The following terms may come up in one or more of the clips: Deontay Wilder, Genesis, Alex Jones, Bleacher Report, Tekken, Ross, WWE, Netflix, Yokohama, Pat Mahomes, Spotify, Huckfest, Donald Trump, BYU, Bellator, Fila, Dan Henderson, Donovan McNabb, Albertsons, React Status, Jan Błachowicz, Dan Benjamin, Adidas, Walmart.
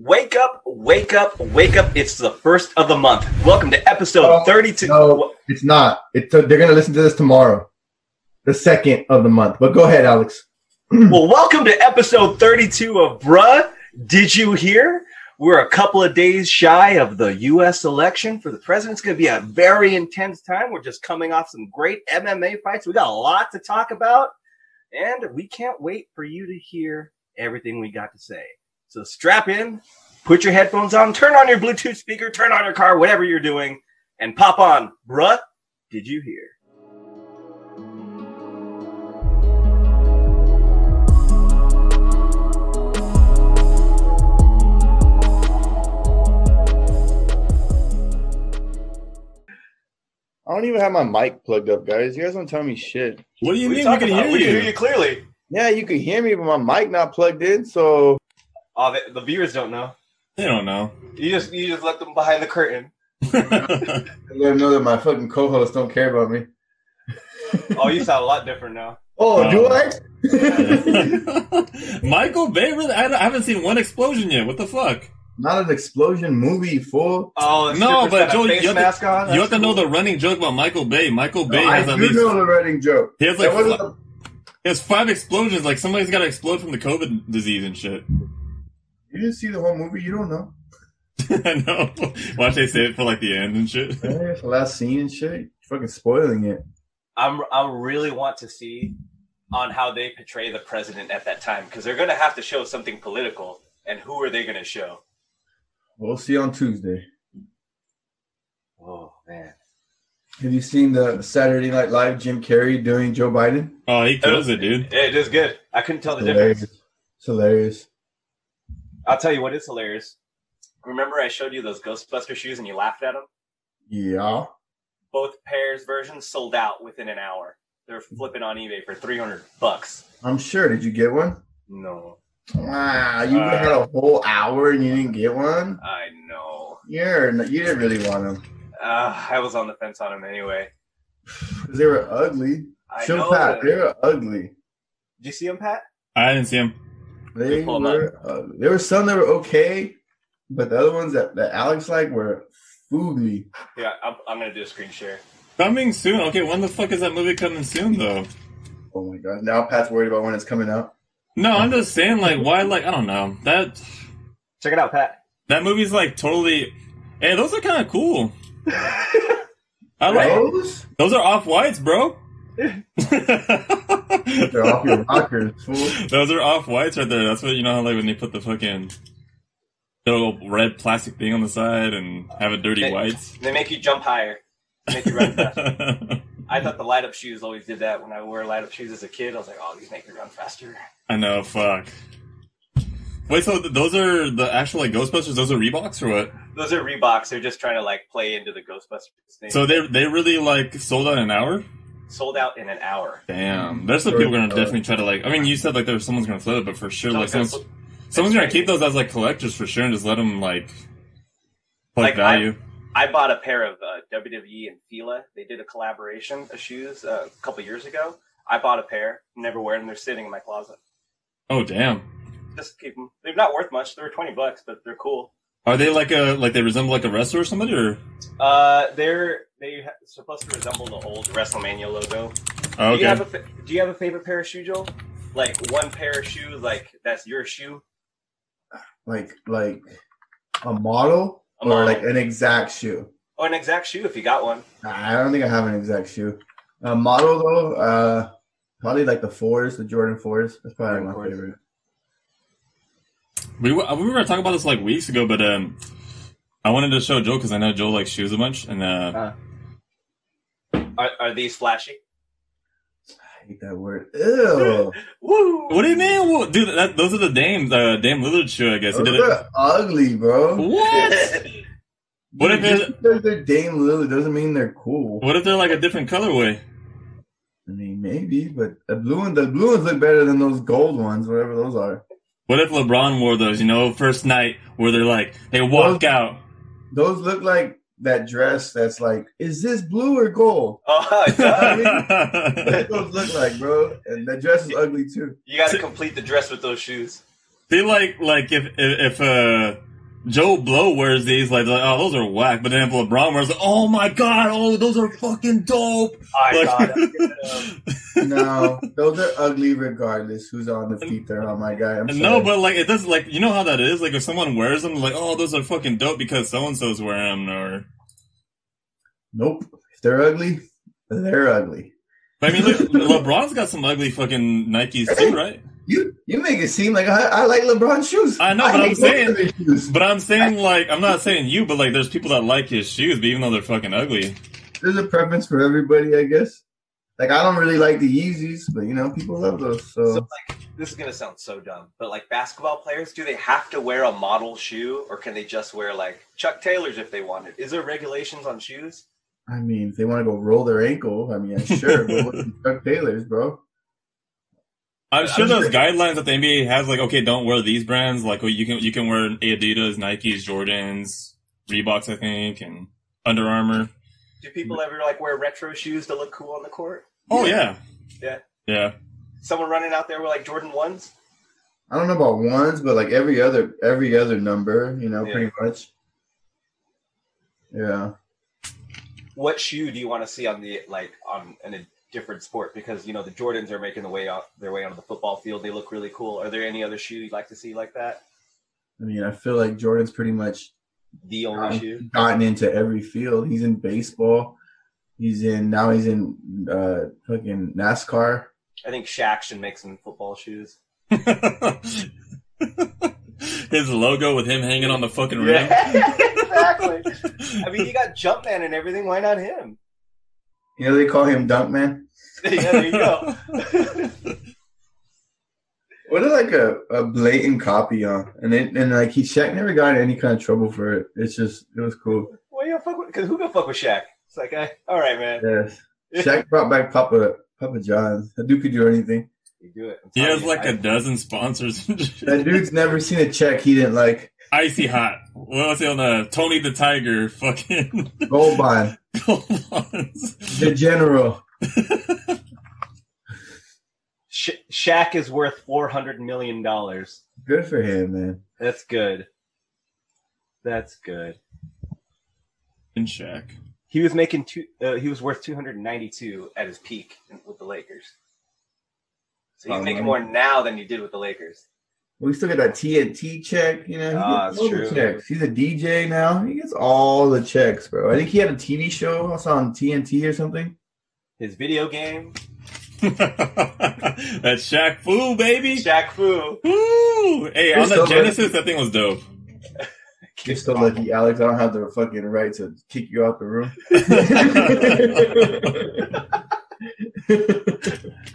Wake up, wake up, wake up. It's the first of the month. Welcome to episode 32. No, it's not. They're going to listen to this tomorrow, the second of the month. But go ahead, Alex. Well, welcome to episode 32 of Bruh, Did You Hear? We're a couple of days shy of the U.S. election for the president. It's going to be a very intense time. We're just coming off some great MMA fights. We got a lot to talk about, and we can't wait for you to hear everything we got to say. So strap in, put your headphones on, turn on your Bluetooth speaker, turn on your car, whatever you're doing, and pop on, Bruh, Did You Hear? I don't even have my mic plugged up, guys. You guys don't tell me shit. What do you mean? We can hear you. We can hear you clearly. Yeah, you can hear me, but my mic not plugged in, so... Oh, the viewers don't know. They don't know. You just left them behind the curtain. Let them know that my fucking co-hosts don't care about me. Oh, you sound a lot different now. Oh, do I? Michael Bay, really? I haven't seen one explosion yet. What the fuck? Not an explosion movie, fool. Oh, no, but Joe, you have to know the running joke about Michael Bay. Michael Bay has at least... I do know the running joke. He has he has 5 explosions. Like, somebody's got to explode from the COVID disease and shit. You didn't see the whole movie. You don't know. I know. Watch they save it for like the end and shit. The last scene and shit. You're fucking spoiling it. I really want to see on how they portray the president at that time, because they're going to have to show something political, and who are they going to show? We'll see on Tuesday. Oh man! Have you seen the Saturday Night Live Jim Carrey doing Joe Biden? Oh, he kills it, dude. Yeah, it is good. I couldn't tell the difference. It's hilarious. I'll tell you what is hilarious. Remember I showed you those Ghostbuster shoes and you laughed at them? Yeah. Both pairs versions sold out within an hour. They're flipping on eBay for $300. I'm sure. Did you get one? No. Wow, you had a whole hour and you didn't get one? I know. Yeah, you didn't really want them. I was on the fence on them anyway. Because they were ugly. Pat, they were ugly. Did you see them, Pat? I didn't see them. There were some that were okay, but the other ones that Alex liked were foodly. Yeah, I'm going to do a screen share. Coming soon? Okay, when the fuck is that movie coming soon, though? Oh, my God. Now Pat's worried about when it's coming out. No, I'm just saying, like, why, like, I don't know. Check it out, Pat. That movie's, like, totally... Hey, those are kind of cool. I like those are off-whites, bro. They're off your rockers, fool. Those are off whites right there. That's what, you know how like when they put the fucking little red plastic thing on the side and have a dirty whites. They make you jump higher. They make you run faster. I thought the light up shoes always did that. When I wore light up shoes as a kid, I was like, oh, these make me run faster. I know, fuck. Wait, so those are the actual like Ghostbusters? Those are Reeboks or what? Those are Reeboks. They're just trying to like play into the Ghostbusters thing. So they really like sold out in an hour? Sold out in an hour. Damn. There's some people going to definitely try to like... I mean, you said like there was someone's going to flip it, but for sure like someone's going to keep those as like collectors for sure and just let them like value. I bought a pair of WWE and Fila. They did a collaboration of shoes a couple years ago. I bought a pair. Never wear them. They're sitting in my closet. Oh, damn. Just keep them. They're not worth much. They were $20, but they're cool. Are they like they resemble like a wrestler or somebody or? They're supposed to resemble the old WrestleMania logo. Oh, okay. Do you have a favorite pair of shoe, Joel? Like one pair of shoe, like that's your shoe. Like a model or like an exact shoe. Oh, an exact shoe if you got one. I don't think I have an exact shoe. A model though, probably like the Jordan 4s. That's probably my favorite. We were going to talk about this, like, weeks ago, but I wanted to show Joe because I know Joe likes shoes a bunch. And Are these flashy? I hate that word. Ew. Woo. What do you mean? Woo? Dude, those are the Dame Lillard shoe, I guess. Those are ugly, bro. What? What if they're Dame Lillard doesn't mean they're cool. What if they're, like, a different colorway? I mean, maybe, but the blue ones look better than those gold ones, whatever those are. What if LeBron wore those, you know, first night where they're like, they walk out. Those look like that dress that's like, is this blue or gold? Oh, it does. That's what those look like, bro. And that dress is ugly, too. You got to complete the dress with those shoes. They like if Joe Blow wears these, like, oh, those are whack. But then LeBron wears, like, oh my God, oh, those are fucking dope. No, those are ugly regardless who's on the feet there. Oh my God. No, but like, it doesn't, like, you know how that is? Like, if someone wears them, like, oh, those are fucking dope because so-and-so's wearing them, or. Nope. If they're ugly, they're ugly. But I mean, look, LeBron's got some ugly fucking Nikes too, right? You make it seem like I like LeBron's shoes. I know, but I'm saying like, I'm not saying you, but like there's people that like his shoes, but even though they're fucking ugly. There's a preference for everybody, I guess. Like, I don't really like the Yeezys, but you know, people love those. So like, this is gonna sound so dumb, but like basketball players, do they have to wear a model shoe, or can they just wear like Chuck Taylors if they wanted? Is there regulations on shoes? I mean, if they want to go roll their ankle, I mean, sure, but what's Chuck Taylors, bro? I'm sure those guidelines that the NBA has, like, okay, don't wear these brands. Like, well, you can wear Adidas, Nikes, Jordans, Reeboks, I think, and Under Armour. Do people ever, like, wear retro shoes to look cool on the court? Oh, yeah. Someone running out there with, like, Jordan 1s? I don't know about 1s, but, like, every other number, you know, pretty much. Yeah. What shoe do you want to see on the, like, on a different sport? Because, you know, the Jordans are making their way onto the football field. They look really cool. Are there any other shoe you'd like to see like that? I mean, I feel like Jordan's pretty much the only shoe gotten into every field. He's in baseball. He's in fucking NASCAR. I think Shaq should make some football shoes. His logo with him hanging on the fucking rim. Yeah, exactly. I mean, you got Jumpman and everything. Why not him? You know, they call him Dunkman. Yeah, there you go. What is like a blatant copy on? And like, Shaq never got in any kind of trouble for it. It's just, it was cool. Well, you don't fuck with, because who gonna fuck with Shaq? It's like, all right, man. Yes. Shaq brought back Papa John's. That dude could do anything. You do it. He has like a dozen sponsors. That dude's never seen a check he didn't like. Icy Hot. What else on the Tony the Tiger? Fucking Gold Bond. Gold Bonds. The General. Shaq is worth $400 million. Good for him, man. That's good. And Shaq. He was making he was worth 292 at his peak with the Lakers. So he's making more now than he did with the Lakers. We still got that TNT check, you know. He gets all the checks. He's a DJ now. He gets all the checks, bro. I think he had a TV show also on TNT or something. His video game. That's Shaq Fu, baby. Shaq Fu. Woo! Hey, on the Genesis, that thing was dope. You're so lucky, Alex. I don't have the fucking right to kick you out the room.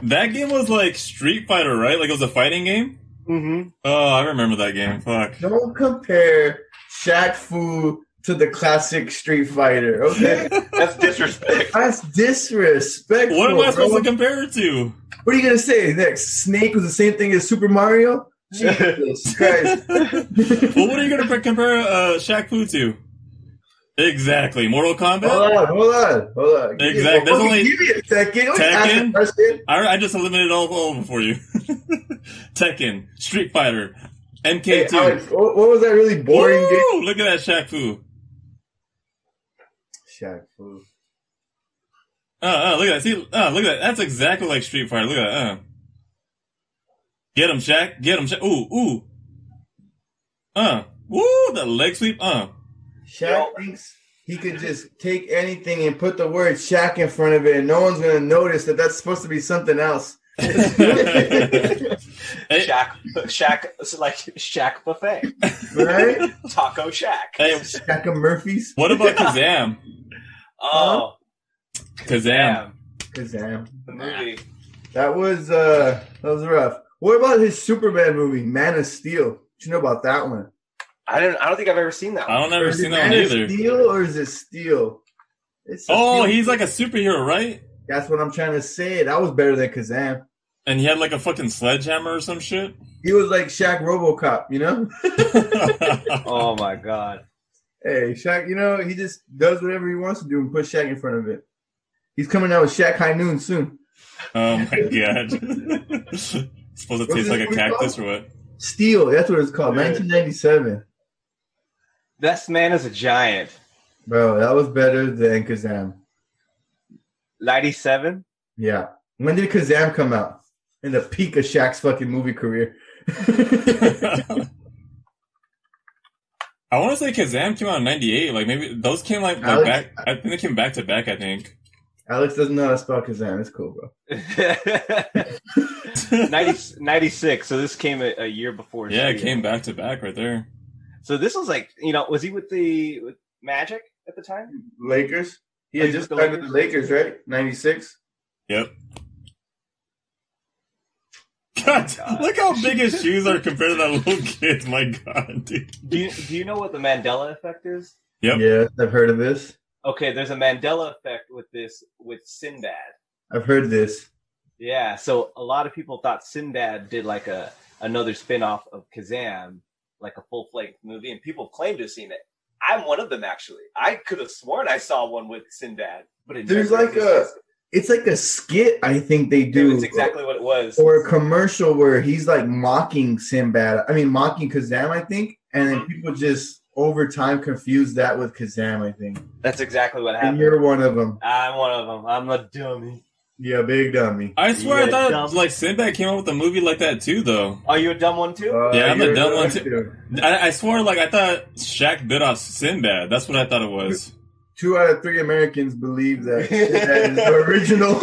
That game was like Street Fighter, right? Like it was a fighting game? Mm-hmm. Oh, I remember that game. Fuck. Don't compare Shaq Fu to the classic Street Fighter, okay? That's disrespect. That's disrespectful. What am I supposed to compare it to? What are you going to say next? Snake was the same thing as Super Mario? Jesus Christ. Well, what are you going to compare Shaq Fu to? Exactly. Mortal Kombat? Hold on. Exactly. There's only give me a second. Tekken? I just eliminated all over for you. Tekken, Street Fighter, MK2. Hey, Alex, what was that really boring game? Look at that Shaq Fu. Shaq Fu. Look at that. See, look at that. That's exactly like Street Fighter. Look at that. Get him, Shaq. Get him, Shaq. Ooh. Woo, the leg sweep. Shaq thinks he could just take anything and put the word Shaq in front of it, and no one's going to notice that that's supposed to be something else. Shaq, it's like Shaq Buffet. Right? Taco Shaq. Hey, Shaq of Murphy's. What about Kazam? Oh. Kazam. The movie. That was rough. What about his Superman movie, Man of Steel? What do you know about that one? I don't think I've ever seen that one. Is it Steel or is it Steel? He's like a superhero, right? That's what I'm trying to say. That was better than Kazam. And he had like a fucking sledgehammer or some shit? He was like Shaq RoboCop, you know? Oh my God. Hey, Shaq, you know, he just does whatever he wants to do and puts Shaq in front of it. He's coming out with Shaq High Noon soon. Oh my God. It's supposed to taste like a cactus or what? Steel, that's what it's called, 1997. This man is a giant. Bro, that was better than Kazam. 97? Yeah. When did Kazam come out? In the peak of Shaq's fucking movie career. I want to say Kazam came out in 98. Like, maybe those came, like, Alex, back. I think they came back to back, I think. Alex doesn't know how to spell Kazam. It's cool, bro. 96. So this came a year before. Yeah, it came back to back right there. So this was like, you know, was he with the Magic at the time? Lakers? He had just started with the Lakers, right? 96? Yep. God, oh, look how big his shoes are compared to that little kid. My God, dude. Do you know what the Mandela effect is? Yep. Yeah, I've heard of this. Okay, there's a Mandela effect with this, with Sinbad. I've heard this. Yeah, so a lot of people thought Sinbad did like another spinoff of Kazam, like a full-fledged movie, and people claim to have seen it. I'm one of them, actually. I could have sworn I saw one with Sinbad, but it there's like existed. It's like a skit, I think they do. It's exactly what it was. Or a commercial where he's like mocking Kazam, I think. And then people just over time confuse that with Kazam, I think. That's exactly what happened. And you're one of them. I'm one of them. I'm a dummy. Yeah, big dummy. I swear I thought like Sinbad came out with a movie like that too, though. Are you a dumb one too? Yeah, I'm a dumb one too. I swore like I thought Shaq bit off Sinbad. That's what I thought it was. 2 out of 3 Americans believe that that is the original.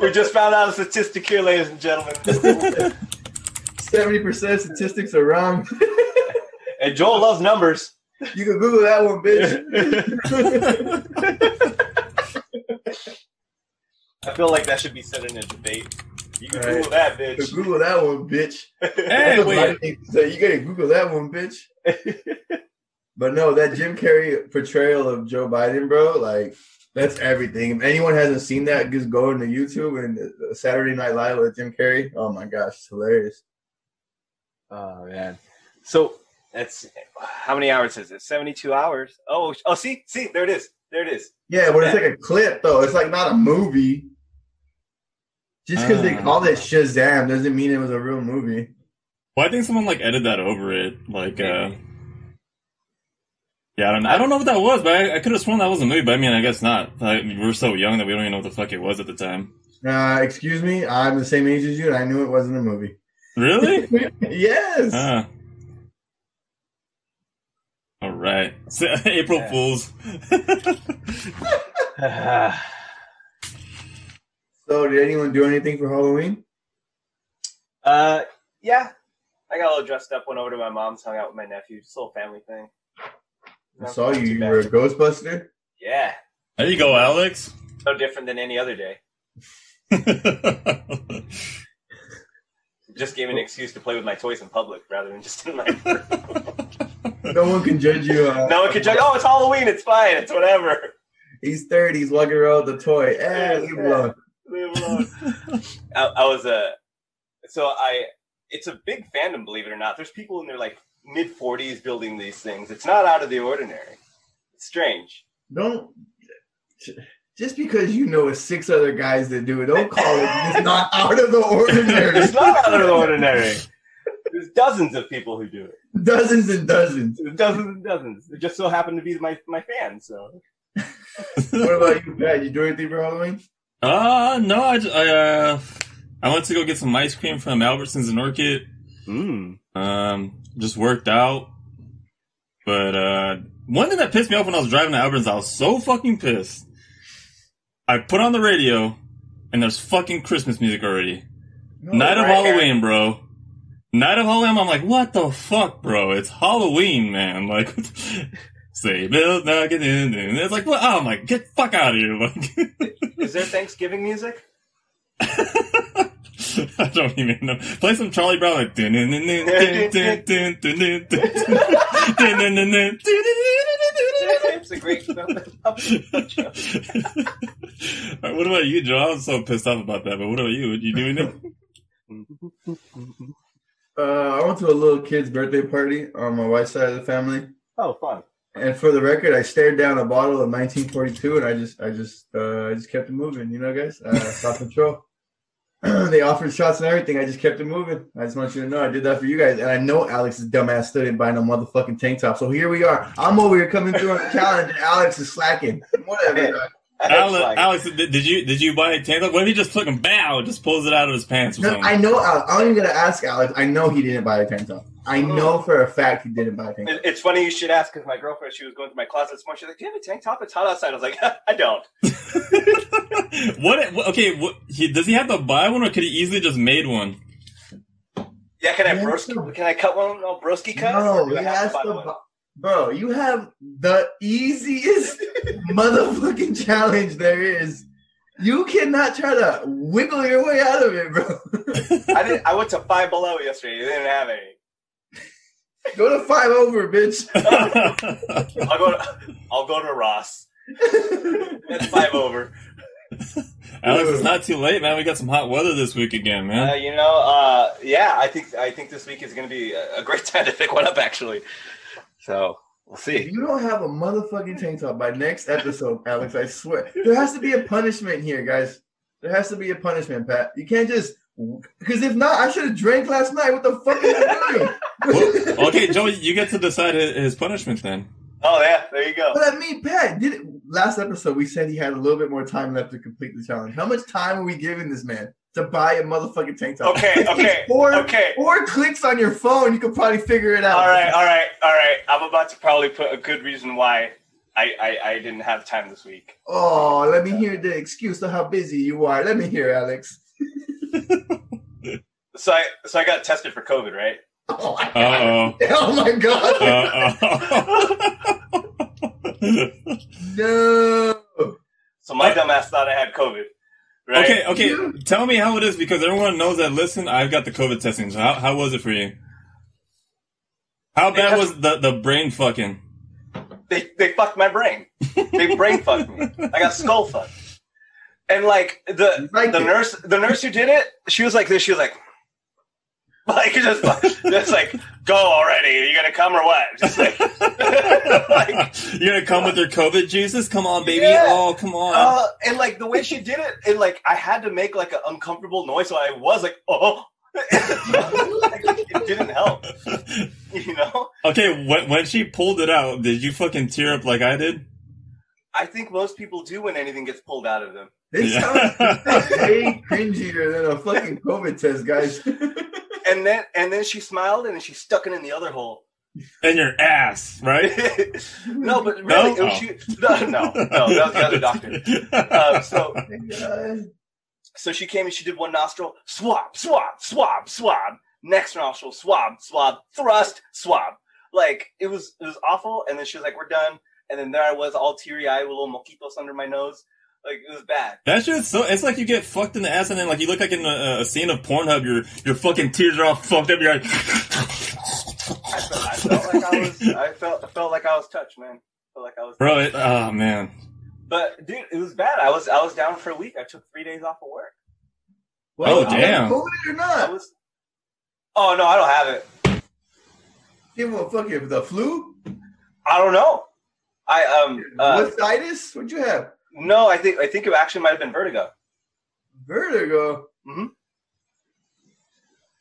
We just found out a statistic here, ladies and gentlemen. 70% statistics are wrong. And Joel loves numbers. You can Google that one, bitch. I feel like that should be said in a debate. You can Google that, bitch. You can Google that one, bitch. Hey, wait. So you gotta Google that one, bitch. But no, that Jim Carrey portrayal of Joe Biden, bro, like, that's everything. If anyone hasn't seen that, just go into YouTube and Saturday Night Live with Jim Carrey. Oh, my gosh, it's hilarious. Oh, man. So, that's how many hours is it? 72 hours. Oh, see, there it is. There it is. Yeah, but it's like a clip, though. It's like not a movie. Just because they called it Shazam doesn't mean it was a real movie. Well, I think someone, like, edited that over it. Like, yeah, I don't know what that was, but I could have sworn that was a movie, but I mean, I guess not. We were so young that we don't even know what the fuck it was at the time. Excuse me, I'm the same age as you, and I knew it wasn't a movie. Really? Yes! All right. So, April Fools. So, did anyone do anything for Halloween? Yeah. I got a little dressed up, went over to my mom's, hung out with my nephew. Just a little family thing. I saw you. You were a Ghostbuster? Yeah. There you go, Alex. No different than any other day. Just gave me an excuse to play with my toys in public rather than just in my No one can judge you. No one can judge. Oh, it's Halloween. It's fine. It's whatever. He's 30. He's walking around with a toy. Leave him alone. Leave him alone. I was a... It's a big fandom, believe it or not. There's people in there like... mid-40s building these things. It's not out of the ordinary. It's strange. Don't just because you know it's 6 other guys that do it, don't call it it's not out of the ordinary. It's not out of the ordinary. There's dozens of people who do it. Dozens and dozens. Dozens and dozens. It just so happened to be my fans, so. What about you, Pat? You do anything for Halloween? No, I went to go get some ice cream from Albertsons and Orchid. Just worked out. But one thing that pissed me off when I was driving to Albertsons, I was so fucking pissed. I put on the radio and there's fucking Christmas music already. No, Night of Halloween, bro. Night of Halloween, I'm like, what the fuck, bro? It's Halloween, man. Like say Bill Nugget in and it's like, what? I'm like, get the fuck out of here. Like is there Thanksgiving music? I don't even know. Play some Charlie Brown. Like, it's a great film. Right, what about you, Joe? I'm so pissed off about that. But what about you? What are you doing? I went to a little kid's birthday party on my wife's side of the family. Oh, fun! And for the record, I stared down a bottle of 1942, and I just kept it moving. You know, guys, stop control. They offered shots and everything. I just kept it moving. I just want you to know I did that for you guys. And I know Alex's dumbass still didn't buy no motherfucking tank top. So here we are. I'm over here coming through on the challenge, and Alex is slacking. Whatever. Alex, did you buy a tank top? What if he just took him bow and just pulls it out of his pants? No, I know. Alex, I don't even gotta ask Alex. I know he didn't buy a tank top. I know for a fact he didn't buy a tank top. It's funny you should ask because my girlfriend, she was going through my closet this morning. She's like, "Do you have a tank top? It's hot outside." I was like, "I don't." What? Okay. Does he have to buy one, or could he easily just made one? Yeah. Can I broski? Can I cut one? No, broski cut. No, he has to. Bro, you have the easiest motherfucking challenge there is. You cannot try to wiggle your way out of it, bro. I went to Five Below yesterday. They didn't have any. Go to Five Over, bitch. I'll go to Ross. That's Five Over. Alex, it's not too late, man. We got some hot weather this week again, man. Yeah. I think this week is going to be a great time to pick one up, actually. So we'll see. If you don't have a motherfucking tank top by next episode, Alex, I swear. There has to be a punishment here, guys. There has to be a punishment, Pat. You can't just – because if not, I should have drank last night. What the fuck am I doing? Well, okay, Joey, you get to decide his punishment then. Oh, yeah. There you go. But I mean, Pat, last episode we said he had a little bit more time left to complete the challenge. How much time are we giving this man to buy a motherfucking tank top? Okay. Four clicks on your phone, you could probably figure it out. All right. I'm about to probably put a good reason why I didn't have time this week. Oh, let me hear the excuse of how busy you are. Let me hear, Alex. So I got tested for COVID, right? Oh, my God. Oh, my God. No. So my dumbass thought I had COVID. Right? Okay. Yeah. Tell me how it is, because everyone knows that. Listen, I've got the COVID testing. So how was it for you? How bad was the brain fucking? They fucked my brain. They brain fucked me. I got skull fucked. And like the nurse who did it, she was like this. She was like just like, go already. Are you gonna come or what? Just like, you're gonna come with your COVID juices? Come on, baby! Yeah. Oh, come on! And like the way she did it, and like I had to make like an uncomfortable noise, so I was like, oh, it didn't help, you know. Okay, when she pulled it out, did you fucking tear up like I did? I think most people do when anything gets pulled out of them. This sounds way cringier than a fucking COVID test, guys. And then she smiled, and then she stuck it in the other hole. In your ass, right? No, but really, no? No, that was the other doctor. So she came and she did one nostril, swab, swab, swab, swab. Next nostril, swab, swab, thrust, swab. Like it was awful. And then she was like, "We're done." And then there I was, all teary-eyed, with little moquitos under my nose. Like, it was bad. That shit's so... It's like you get fucked in the ass, and then, like, you look like in a scene of Pornhub, your fucking tears are all fucked up, you're like... I felt like I was touched, man. Bro, oh, man. But, dude, it was bad. I was down for a week. I took 3 days off of work. Well, oh, damn. COVID or not? Oh, no, I don't have it. Give a fucking... The flu? I don't know. What's What'd you have? No, I think it actually might have been vertigo. Vertigo? Mm-hmm.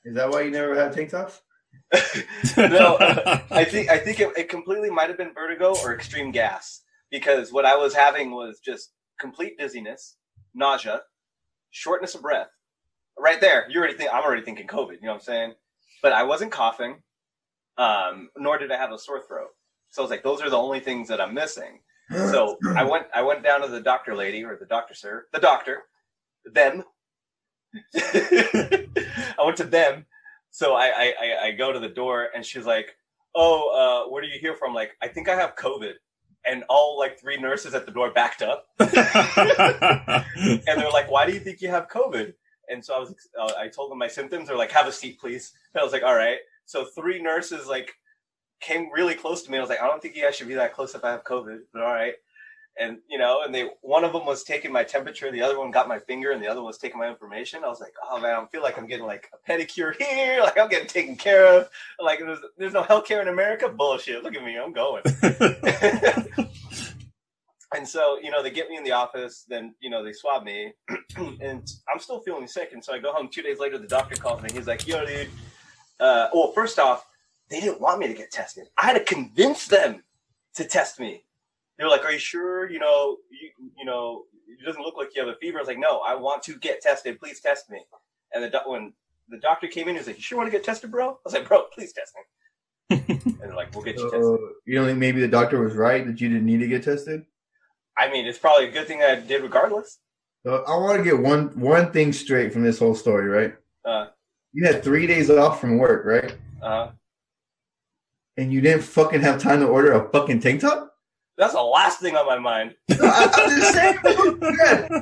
Is that why you never had tank tops? No, I think it completely might have been vertigo or extreme gas, because what I was having was just complete dizziness, nausea, shortness of breath. Right there, I'm already thinking COVID. You know what I'm saying? But I wasn't coughing, nor did I have a sore throat. So I was like, those are the only things that I'm missing. So I went down to the doctor lady, or the doctor, sir, the doctor, them. I went to them. So I go to the door, and she's like, oh, where are you here from? Like, I think I have COVID. And all like three nurses at the door backed up. And they're like, why do you think you have COVID? And so I told them my symptoms. They're like, have a seat, please. And I was like, all right. So three nurses like came really close to me. I was like, I don't think you guys should be that close if I have COVID, but all right. And, you know, and one of them was taking my temperature, the other one got my finger, and the other one was taking my information. I was like, oh man, I feel like I'm getting like a pedicure here. Like I'm getting taken care of. Like there's no healthcare in America. Bullshit. Look at me. I'm going. And so, you know, they get me in the office, then, you know, they swab me and I'm still feeling sick. And so I go home 2 days later, the doctor calls me. He's like, yo, dude. Well, first off, they didn't want me to get tested. I had to convince them to test me. They were like, are you sure? You know, you know, it doesn't look like you have a fever. I was like, no, I want to get tested. Please test me. And when the doctor came in, he was like, you sure want to get tested, bro? I was like, bro, please test me. And they're like, we'll get you tested. You don't think maybe the doctor was right that you didn't need to get tested? I mean, it's probably a good thing I did regardless. I want to get one thing straight from this whole story, right? You had 3 days off from work, right? And you didn't fucking have time to order a fucking tank top? That's the last thing on my mind. I'm just saying,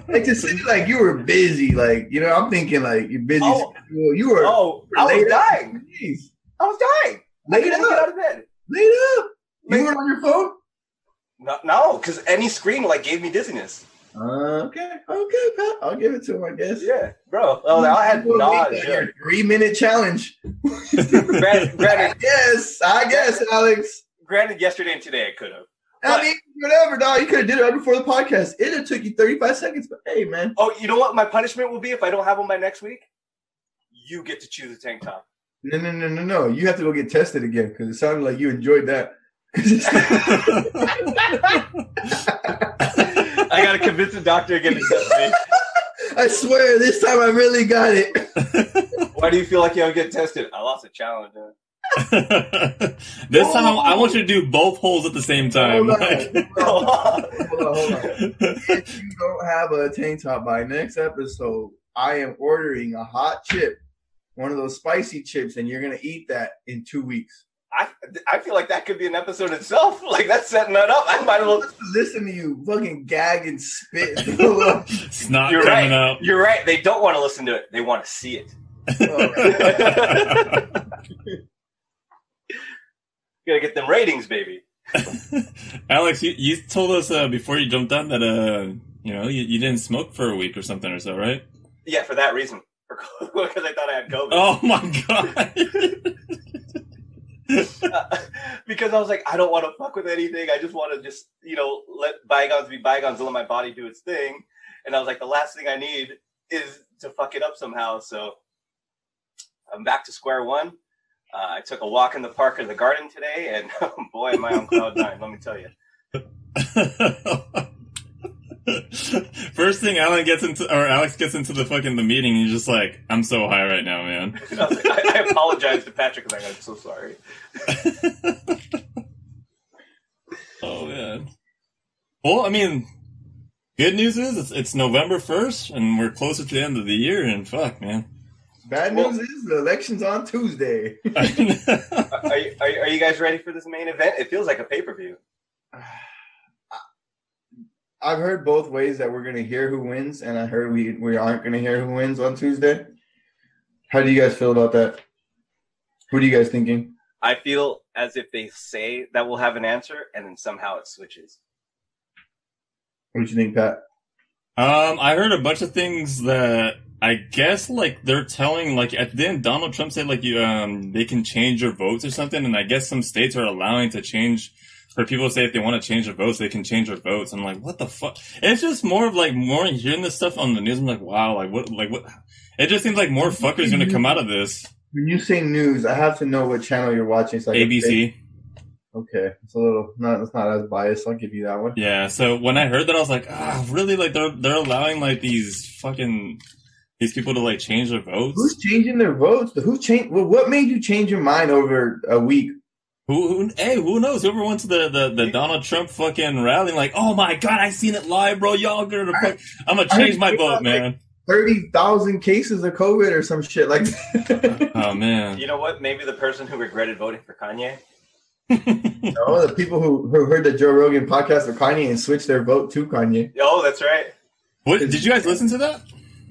like, to see, like, you were busy. Like, you know, I'm thinking, like, you're busy. Oh, you were. Oh, I was dying. Jeez. I was dying. I couldn't get out of bed. Laid up. You weren't on your phone? No, because any screen, like, gave me dizziness. Okay, pal. I'll give it to him, I guess. Yeah, bro. Well, I had your 3-minute challenge. Granted, I guess, Alex. Granted, yesterday and today I could have. I mean, whatever, dog. You could have did it right before the podcast. It took you 35 seconds, but hey, man. Oh, you know what my punishment will be if I don't have one by next week? You get to choose a tank top. No. You have to go get tested again because it sounded like you enjoyed that. I got to convince the doctor again to test me. I swear, this time I really got it. Why do you feel like you don't get tested? I lost a challenge, man. This time I want you to do both holes at the same time. Hold on. If you don't have a tank top by next episode, I am ordering a hot chip, one of those spicy chips, and you're going to eat that in 2 weeks. I feel like that could be an episode itself. Like, that's setting that up. I might as well listen to you fucking gag and spit. It's not coming up. You're right. They don't want to listen to it. They want to see it. You gotta get them ratings, baby. Alex, you told us before you jumped on that you didn't smoke for a week or something or so, right? Yeah, for that reason. Because I thought I had COVID. Oh my god. Because I was like, I don't want to fuck with anything. I just want to just, you know, let bygones be bygones and let my body do its thing. And I was like, the last thing I need is to fuck it up somehow. So I'm back to square one. I took a walk in the park or the garden today, and oh boy, am I on cloud nine, let me tell you. First thing Alex gets into the fucking the meeting, and he's just like, I'm so high right now, man. I was like, I apologize to Patrick, because I'm so sorry. Oh, man. Well, I mean, good news is it's November 1st, and we're closer to the end of the year, and fuck, man. Bad news is the election's on Tuesday. Are you guys ready for this main event? It feels like a pay-per-view. I've heard both ways that we're going to hear who wins, and I heard we aren't going to hear who wins on Tuesday. How do you guys feel about that? What are you guys thinking? I feel as if they say that we'll have an answer, and then somehow it switches. What do you think, Pat? I heard a bunch of things that... I guess, like, they're telling, like, at the end, Donald Trump said, like, you, they can change your votes or something, and I guess some states are allowing to change, for people to say if they want to change their votes, they can change their votes. I'm like, what the fuck? It's just more of, like, more hearing this stuff on the news, I'm like, wow, like, what? It just seems like more fuckers going to come out of this. When you say news, I have to know what channel you're watching. It's like ABC. Okay, it's not as biased. I'll give you that one. Yeah, so when I heard that, I was like, really? Like, they're allowing, like, these people to, like, change their votes? Who's changing their votes? Well, what made you change your mind over a week? Who knows? Whoever went to the Donald Trump fucking rally, like, oh my god, I seen it live, bro. Y'all gonna fuck. I'm gonna change my vote, man. Like 30,000 cases of COVID or some shit like that. Oh man. You know what? Maybe the person who regretted voting for Kanye. No, the people who heard the Joe Rogan podcast with Kanye and switched their vote to Kanye. Oh, that's right. What did you guys listen to that?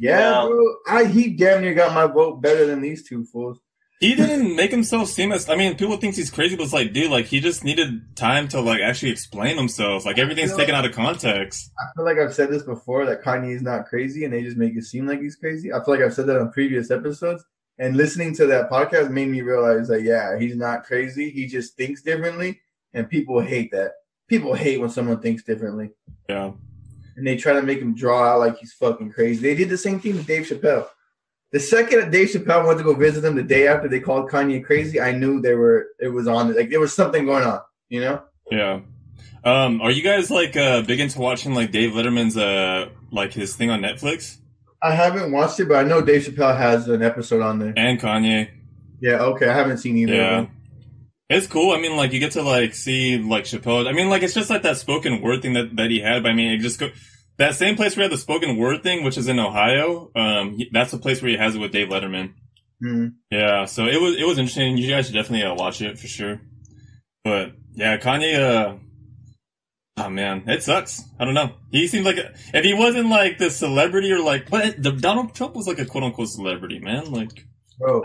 Yeah, bro. He damn near got my vote better than these two fools. He didn't make himself seem as... I mean, people think he's crazy, but it's like, dude, like, he just needed time to, like, actually explain himself. Like, everything's taken out of context. I feel like I've said this before, that Kanye is not crazy, and they just make it seem like he's crazy. I feel like I've said that on previous episodes, and listening to that podcast made me realize that, yeah, he's not crazy. He just thinks differently, and people hate that. people hate when someone thinks differently. Yeah. And they try to make him draw out like he's fucking crazy. They did the same thing with Dave Chappelle. The second Dave Chappelle went to go visit them, the day after they called Kanye crazy, I knew there was something going on, you know? Yeah. Are you guys big into watching Dave Letterman's his thing on Netflix? I haven't watched it, but I know Dave Chappelle has an episode on there. And Kanye. Yeah, okay. I haven't seen either of them. It's cool. I mean, you get to, see, Chappelle. I mean, it's just, that spoken word thing that he had. But, I mean, it just that same place where he had the spoken word thing, which is in Ohio, that's the place where he has it with Dave Letterman. Mm-hmm. Yeah, so it was interesting. You guys should definitely watch it, for sure. But, yeah, Kanye, oh, man, it sucks. I don't know. He seems if he wasn't, the celebrity or, but Donald Trump was, a quote-unquote celebrity, man. Bro.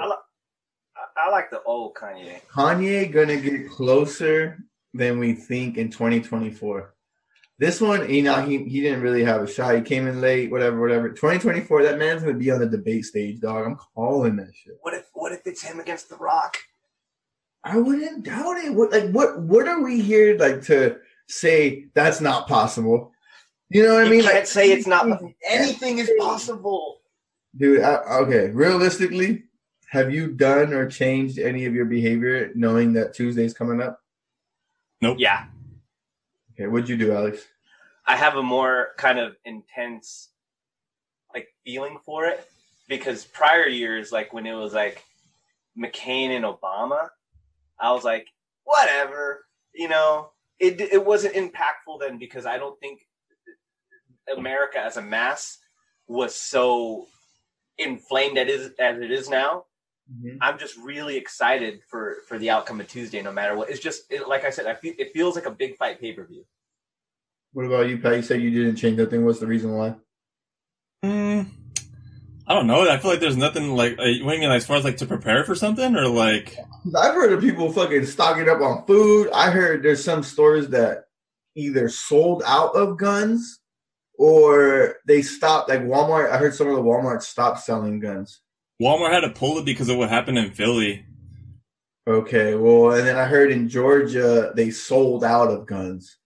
I like the old Kanye. Kanye gonna get closer than we think in 2024. This one, you know, he didn't really have a shot. He came in late, whatever. 2024, that man's gonna be on the debate stage, dog. I'm calling that shit. What if it's him against The Rock? I wouldn't doubt it. What are we here to say that's not possible? You know what I mean? Can't say it's not possible. Anything is possible. Dude, okay. Realistically. Have you done or changed any of your behavior knowing that Tuesday's coming up? Nope. Yeah. Okay, what'd you do, Alex? I have a more kind of intense feeling for it because prior years, when it was McCain and Obama, I was like, whatever, you know, it wasn't impactful then because I don't think America as a mass was so inflamed as it is now. Mm-hmm. I'm just really excited for the outcome of Tuesday, no matter what. It's just, like I said, it feels like a big fight pay-per-view. What about you, Pat? You said you didn't change nothing. What's the reason why? I don't know. I feel like there's nothing, what do you mean, as far as, to prepare for something? Or, I've heard of people fucking stocking up on food. I heard there's some stores that either sold out of guns or they stopped, Walmart. I heard some of the Walmart stopped selling guns. Walmart had to pull it because of what happened in Philly. Okay, well, and then I heard in Georgia they sold out of guns.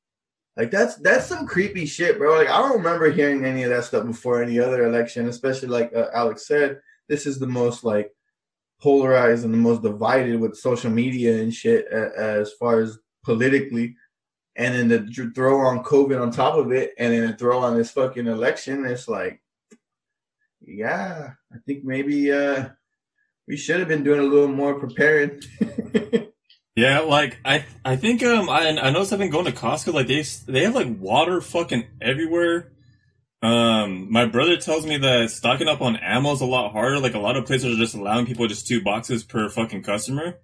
That's some creepy shit, bro. I don't remember hearing any of that stuff before any other election, especially Alex said, this is the most polarized and the most divided with social media and shit as far as politically. And then to throw on COVID on top of it and then to throw on this fucking election, it's yeah, I think maybe we should have been doing a little more preparing. Yeah, I think I noticed I've been going to Costco. They have water fucking everywhere. My brother tells me that stocking up on ammo is a lot harder. A lot of places are just allowing people just 2 boxes per fucking customer.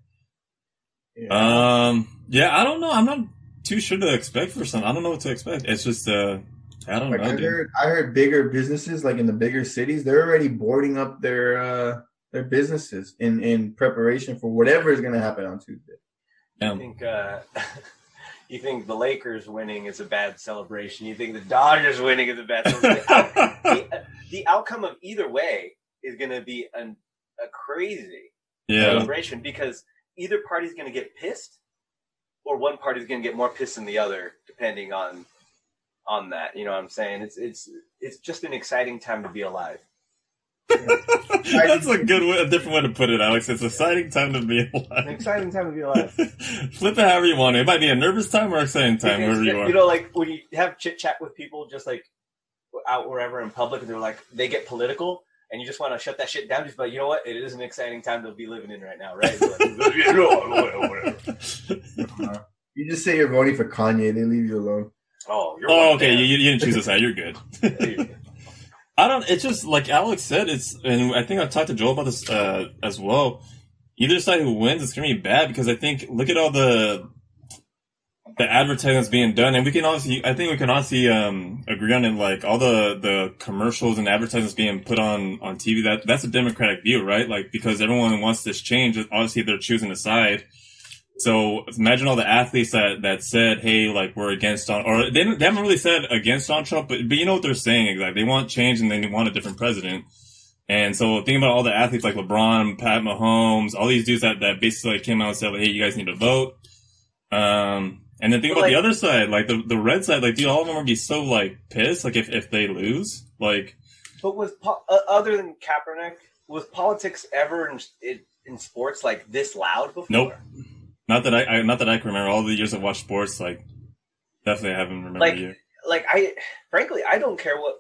Yeah. Yeah, I don't know. I'm not too sure to expect for some. I don't know what to expect. It's just I don't know. I heard bigger businesses, in the bigger cities, they're already boarding up their businesses in preparation for whatever is going to happen on Tuesday. Yeah. You think the Lakers winning is a bad celebration? You think the Dodgers winning is a bad celebration? The outcome of either way is going to be a crazy celebration because either party's going to get pissed, or one party's going to get more pissed than the other, depending on that, you know what I'm saying? It's just an exciting time to be alive. That's a different way to put it, Alex. It's an exciting time to be alive. An exciting time to be alive. Flip it however you want. It might be a nervous time or exciting time, wherever you are. You know, when you have chit chat with people, just out wherever in public, and they're they get political, and you just want to shut that shit down. Just you know what? It is an exciting time to be living in right now, right? You just say you're voting for Kanye. They leave you alone. Oh, okay. You didn't choose this out. You're good. I don't. It's just Alex said. And I think I talked to Joel about this as well. Either side who wins, it's gonna be bad because I think look at all the advertising that's being done, and we can obviously. I think we can honestly agree on it. All the commercials and advertising that's being put on TV. That's a Democratic view, right? Because everyone wants this change. Obviously, they're choosing a side. So imagine all the athletes that said, "Hey, we're against Donald," or they haven't really said against Donald Trump, but you know what they're saying exactly. They want change and they want a different president. And so think about all the athletes like LeBron, Pat Mahomes, all these dudes that basically came out and said, "Hey, you guys need to vote." And then think about the other side, like the red side, like dude, all of them would be so like pissed, like if they lose, like. But with other than Kaepernick, was politics ever in sports like this loud before? Nope. Not that I can remember. All the years I've watched sports, like definitely I haven't remembered you. Like I, frankly, I don't care what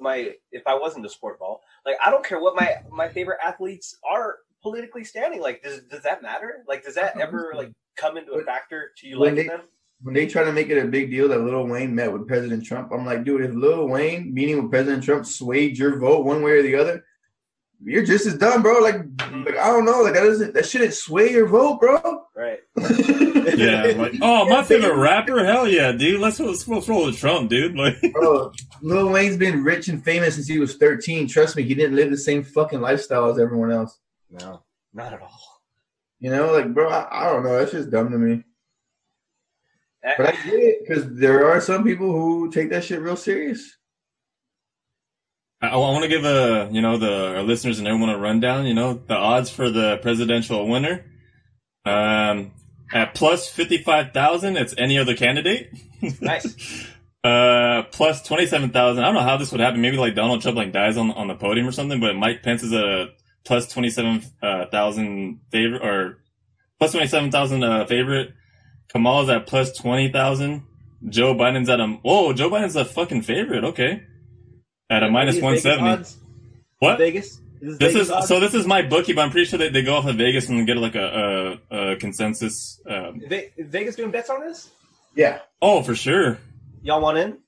if I wasn't a sport ball, like I don't care what my favorite athletes are politically standing. Like does that matter? Like does that ever like come into a factor to you liking them? When they try to make it a big deal that Lil Wayne met with President Trump, I'm like, dude, if Lil Wayne meeting with President Trump swayed your vote one way or the other, you're just as dumb, bro. Like I don't know, like that shouldn't sway your vote, bro. Right. Yeah. Like, oh, my favorite rapper, hell yeah, dude. Let's roll with Trump, dude. Like, bro, Lil Wayne's been rich and famous since he was 13. Trust me, he didn't live the same fucking lifestyle as everyone else. No, not at all. You know, like, bro, I don't know. That's just dumb to me. But I get it because there are some people who take that shit real serious. I want to give our listeners and everyone a rundown. You know the odds for the presidential winner at plus 55,000. It's any other candidate. Nice. Plus 27,000. I don't know how this would happen. Maybe like Donald Trump like dies on the podium or something. But Mike Pence is a plus 27,000 favorite or plus 27,000 favorite. Kamala's at plus 20,000. Joe Biden's at Joe Biden's a fucking favorite. Okay. At a minus 170. What? Vegas? This is my bookie, but I'm pretty sure that they go off of Vegas and get like a consensus. Is Vegas doing bets on this? Yeah. Oh, for sure. Y'all want in?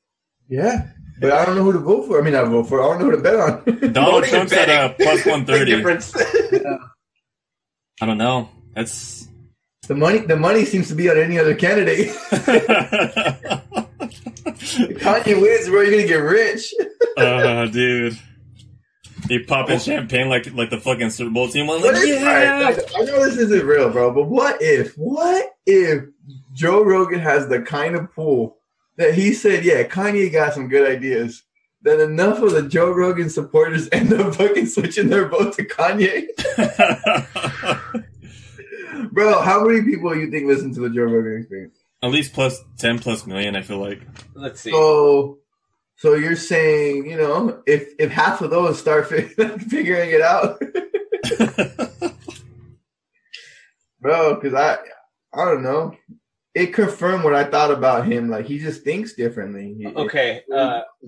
Yeah. But I don't know who to vote for. I mean, I vote for. I don't know who to bet on. Donald Trump's at a plus 130. Yeah. I don't know. That's... The money seems to be on any other candidate. Kanye wins, bro. You're gonna get rich. Oh, dude! You popping champagne like the fucking Super Bowl team. Like, I know this isn't real, bro. But what if Joe Rogan has the kind of pool that he said, yeah, Kanye got some good ideas. Then enough of the Joe Rogan supporters end up fucking switching their vote to Kanye. Bro, how many people do you think listen to the Joe Rogan Experience? At least plus 10 plus million, I feel like. Let's see. So you're saying, you know, if half of those start figuring it out. Bro, because I don't know. It confirmed what I thought about him. Like, he just thinks differently. Okay.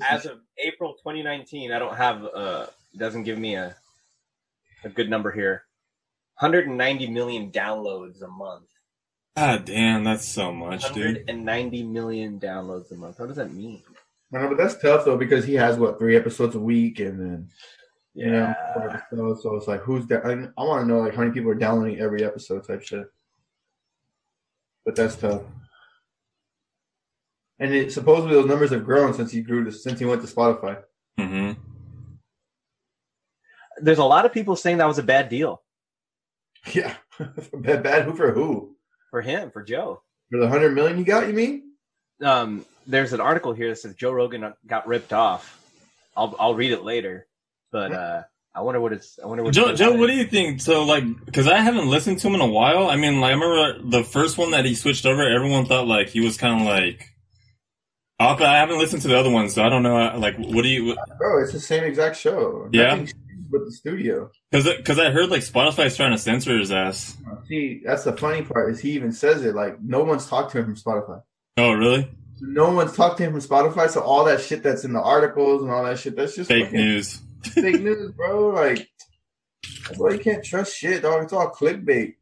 As of April 2019, I don't have it doesn't give me a good number here. 190 million downloads a month. Ah, damn, that's so much, dude. 190 million downloads a month. How does that mean? No, but that's tough, though, because he has, what, 3 episodes a week, and then, you know, so it's like, who's that? I want to know, like, how many people are downloading every episode type shit. But that's tough. And supposedly those numbers have grown since he went to Spotify. Mm-hmm. There's a lot of people saying that was a bad deal. Yeah, bad who for who? For him, for Joe. For the 100 million you got, you mean? There's an article here that says Joe Rogan got ripped off. I'll read it later, but I wonder what it's. I wonder what Joe. What do you think? So, like, because I haven't listened to him in a while. I mean, like, I remember the first one that he switched over. Everyone thought like he was kind of like. I haven't listened to the other one, so I don't know. Like, what do you? Bro, it's the same exact show. Yeah. With the studio, because I heard like Spotify's trying to censor his ass. See, that's the funny part is he even says it like no one's talked to him from Spotify. Oh, really? No one's talked to him from Spotify, so all that shit that's in the articles and all that shit that's just fake news. Fake news, bro. Like, that's why you can't trust shit, dog. It's all clickbait.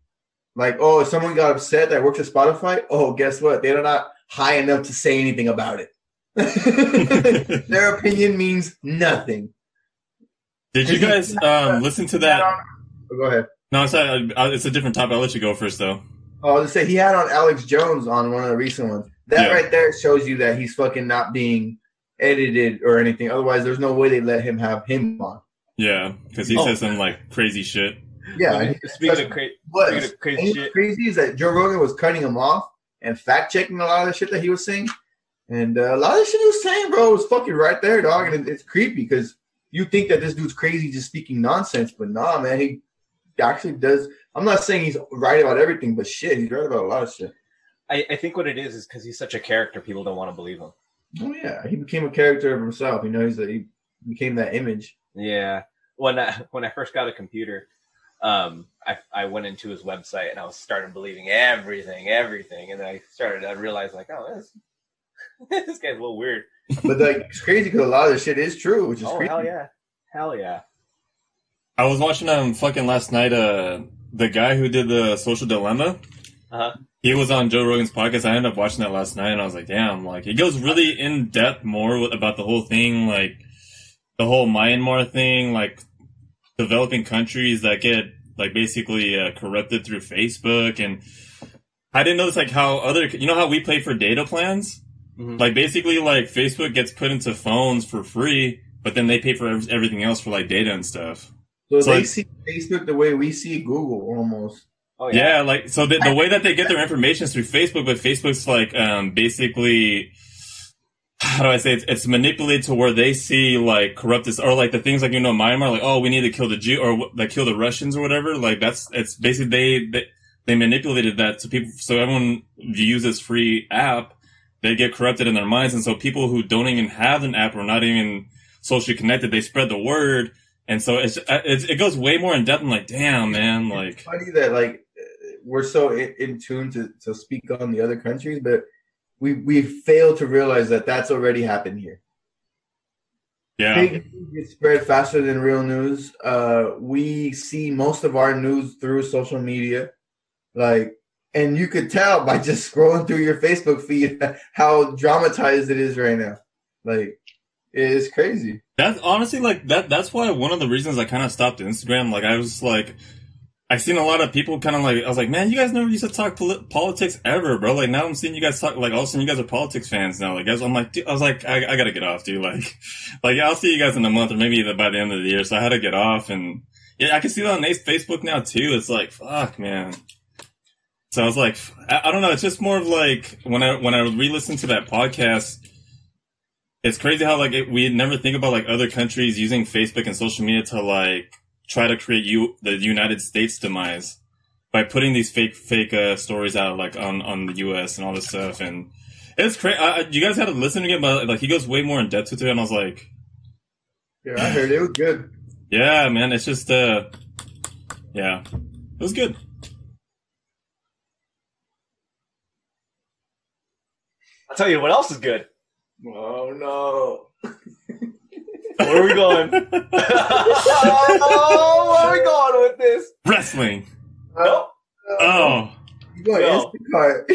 Like, oh, if someone got upset that works at Spotify, oh, guess what? They're not high enough to say anything about it. Their opinion means nothing. Did you guys listen to that? Oh, go ahead. No, I'm sorry. It's a different topic. I'll let you go first, though. Oh, I was going to say, he had on Alex Jones on one of the recent ones. That right there shows you that he's fucking not being edited or anything. Otherwise, there's no way they let him have him on. Yeah, because he says some, like, crazy shit. Yeah. And speaking of crazy shit. Crazy is that Joe Rogan was cutting him off and fact-checking a lot of the shit that he was saying. And a lot of the shit he was saying, bro, was fucking right there, dog. And it's creepy because... You think that this dude's crazy just speaking nonsense, but nah, man, he actually does. I'm not saying he's right about everything, but shit, he's right about a lot of shit. I think what it is because he's such a character, people don't want to believe him. Oh, yeah. He became a character of himself. You know, he became that image. Yeah. When I first got a computer, I went into his website and I started believing everything. And then I realized, like, oh, this guy's a little weird. But, like, it's crazy because a lot of this shit is true, which is crazy. Oh, hell yeah. I was watching fucking last night, the guy who did the Social Dilemma. Uh-huh. He was on Joe Rogan's podcast. I ended up watching that last night, and I was like, damn. Like, he goes really in-depth more about the whole thing, like, the whole Myanmar thing, like, developing countries that get, like, basically corrupted through Facebook. And I didn't notice, like, how other... You know how we pay for data plans? Mm-hmm. Like, basically, like, Facebook gets put into phones for free, but then they pay for everything else for, like, data and stuff. So they, like, see Facebook the way we see Google, almost. Oh, yeah. Yeah, like, so the way that they get their information is through Facebook, but Facebook's, like, basically, how do I say, it's manipulated to where they see, like, corruptness, or, like, the things, like, you know, Myanmar, like, oh, we need to kill the Jew, or, like, kill the Russians or whatever, like, that's, it's basically, they manipulated that to people, so everyone views this free app, they get corrupted in their minds, and so people who don't even have an app or not even socially connected, they spread the word, and so it goes way more in depth, and, like, damn, man, like... It's funny that, like, we're so in tune to speak on the other countries, but we fail to realize that that's already happened here. Yeah. Fake news gets spread faster than real news. We see most of our news through social media. Like, and you could tell by just scrolling through your Facebook feed how dramatized it is right now. Like, it is crazy. That's honestly, like, that's why one of the reasons I kind of stopped Instagram. Like, I was like... I've seen a lot of people kind of like, I was like, man, you guys never used to talk politics ever, bro. Like, now I'm seeing you guys talk, like, all of a sudden you guys are politics fans now. Like, I'm like, dude, I was like, I gotta get off, dude. Like, I'll see you guys in a month or maybe by the end of the year. So I had to get off. And yeah, I can see that on Facebook now too. It's like, fuck, man. So I was like, I don't know. It's just more of like, when I re-listened to that podcast, it's crazy how, like, we never think about, like, other countries using Facebook and social media to, like, try to create the United States demise by putting these fake stories out, like, on the U.S. and all this stuff. And it's crazy. You guys had to listen to it, but, like, he goes way more in depth with it. And I was like, yeah, I heard it was good. Yeah, man. It's just, yeah, it was good. I'll tell you what else is good. Oh, no. Where are we going? Where are we going with this? Wrestling. Nope. Oh. You're going Instacart.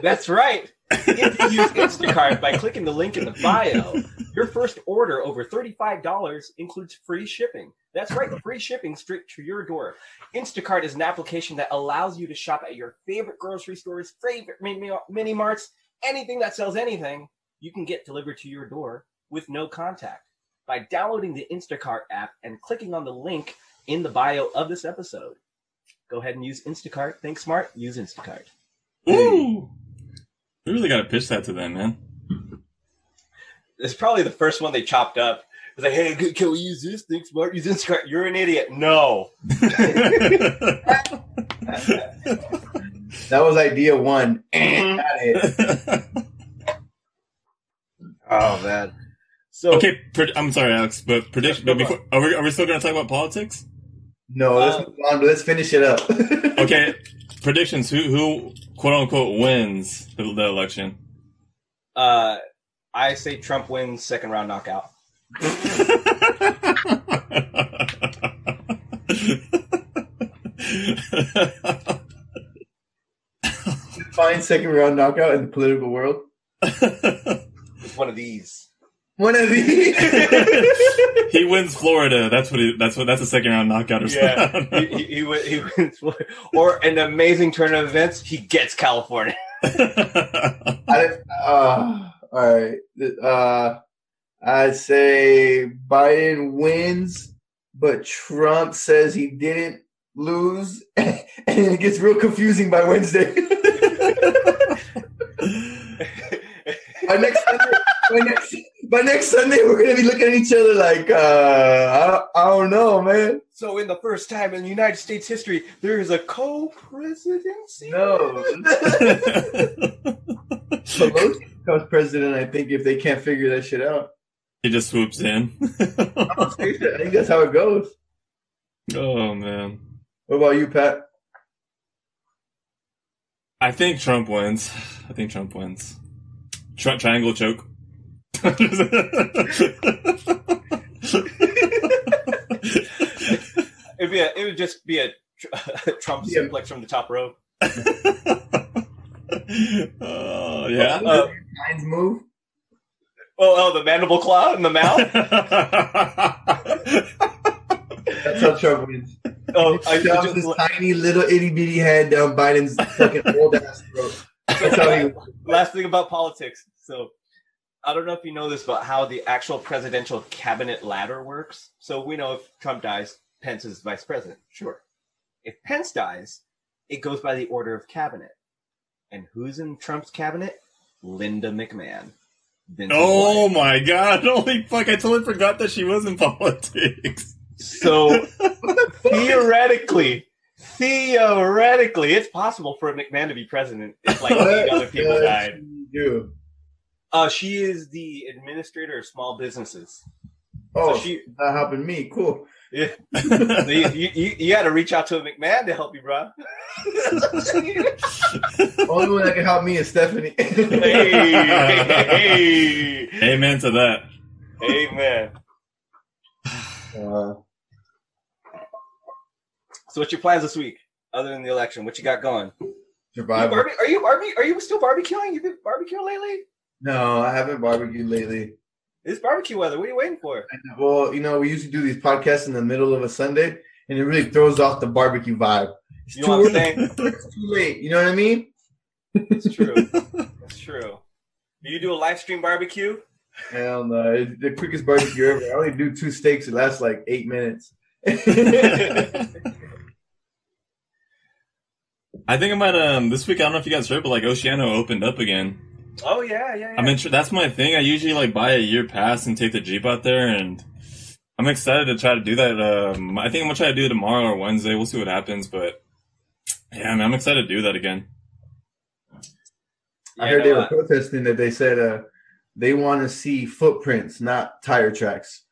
That's right. You can use Instacart by clicking the link in the bio. Your first order over $35 includes free shipping. That's right, free shipping straight to your door. Instacart is an application that allows you to shop at your favorite grocery stores, favorite mini marts, anything that sells anything, you can get delivered to your door with no contact by downloading the Instacart app and clicking on the link in the bio of this episode. Go ahead and use Instacart. Think smart, use Instacart. Ooh! We really got to pitch that to them, man. It's probably the first one they chopped up. It's like, hey, can we use this? Think smart, use Instacart. You're an idiot. No. That was idea one. Got it. Oh, man. So, okay, I'm sorry, Alex, but prediction. But before, are we still going to talk about politics? No, let's finish it up. Okay, predictions. Who quote unquote wins the election? I say Trump wins second round knockout. Find second round knockout in the political world. One of these. He wins Florida. That's a second round knockout or something. Yeah, he wins Florida. Or an amazing turn of events, he gets California. All right. I'd say Biden wins, but Trump says he didn't lose, and it gets real confusing by Wednesday. By next Sunday, we're going to be looking at each other like, I don't know, man. So in the first time in United States history, there is a co-presidency? No. Pelosi becomes president, I think, if they can't figure that shit out. He just swoops in. I think that's how it goes. Oh, man. What about you, Pat? I think Trump wins. Triangle choke. It would just be a Trump simplex from the top row. Yeah. Hines move. Oh, the mandible claw in the mouth. That's how Trump wins. Oh, I shoved his tiny little itty bitty hand down Biden's fucking old ass throat. That's how he wins. Last thing about politics. So, I don't know if you know this, but how the actual presidential cabinet ladder works. So we know if Trump dies, Pence is vice president. Sure. If Pence dies, it goes by the order of cabinet. And who's in Trump's cabinet? Linda McMahon. Vincent White. My God. Holy fuck. I totally forgot that she was in politics. So theoretically, it's possible for a McMahon to be president if like eight other people died. Dude. She is the administrator of small businesses. Oh, so that happened to me. Cool. Yeah. So you got to reach out to a McMahon to help you, bro. Only one that can help me is Stephanie. Hey. Amen to that. Amen. So what's your plans this week, other than the election? What you got going? Survival. Are you still barbecuing? You've been barbecuing lately? No, I haven't barbecued lately. It's barbecue weather. What are you waiting for? Well, you know, we usually do these podcasts in the middle of a Sunday, and it really throws off the barbecue vibe. It's you know what I'm saying? It's too late. You know what I mean? It's true. It's true. Do you do a live stream barbecue? Hell no. It's the quickest barbecue ever. I only do 2 steaks. It lasts like 8 minutes. I think I might, this week, I don't know if you guys heard, but like Oceano opened up again. Oh, yeah. I'm interested. That's my thing. I usually like buy a year pass and take the Jeep out there, and I'm excited to try to do that. I think I'm going to try to do it tomorrow or Wednesday. We'll see what happens, but yeah, man, I'm excited to do that again. I heard they were protesting that they said they want to see footprints, not tire tracks.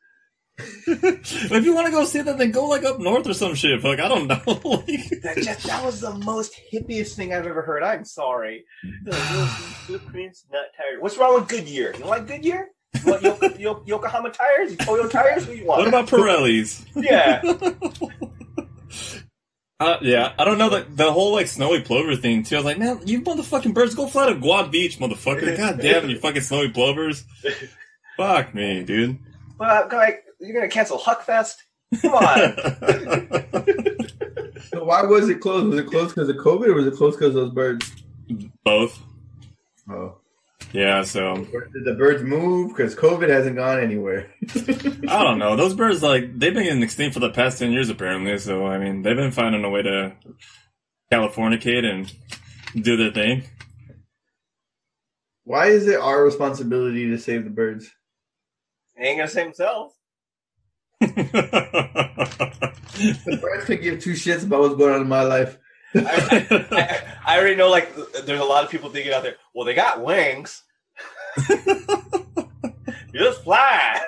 If you want to go see that, then go like up north or some shit. Like I don't know. That was the most hippiest thing I've ever heard. I'm sorry. What's wrong with Goodyear? You like Goodyear? You want Yokohama tires? Toyo tires? What do you want? What about Pirellis? Yeah. Yeah. I don't know the whole like snowy plover thing too. I was like, man, you motherfucking birds, go fly to Guam Beach, motherfucker. God damn you, fucking snowy plovers. Fuck me, dude. Well, like. You're going to cancel Huckfest? Come on. So why was it closed? Was it closed because of COVID or was it closed because of those birds? Both. Oh. Yeah, so. Did the birds move? Because COVID hasn't gone anywhere. I don't know. Those birds, like, they've been extinct for the past 10 years, apparently. So, I mean, they've been finding a way to Californicate and do their thing. Why is it our responsibility to save the birds? They ain't going to save themselves. The birds could give 2 shits about what's going on in my life. I already know, like, there's a lot of people thinking out there, well, they got wings. Just fly.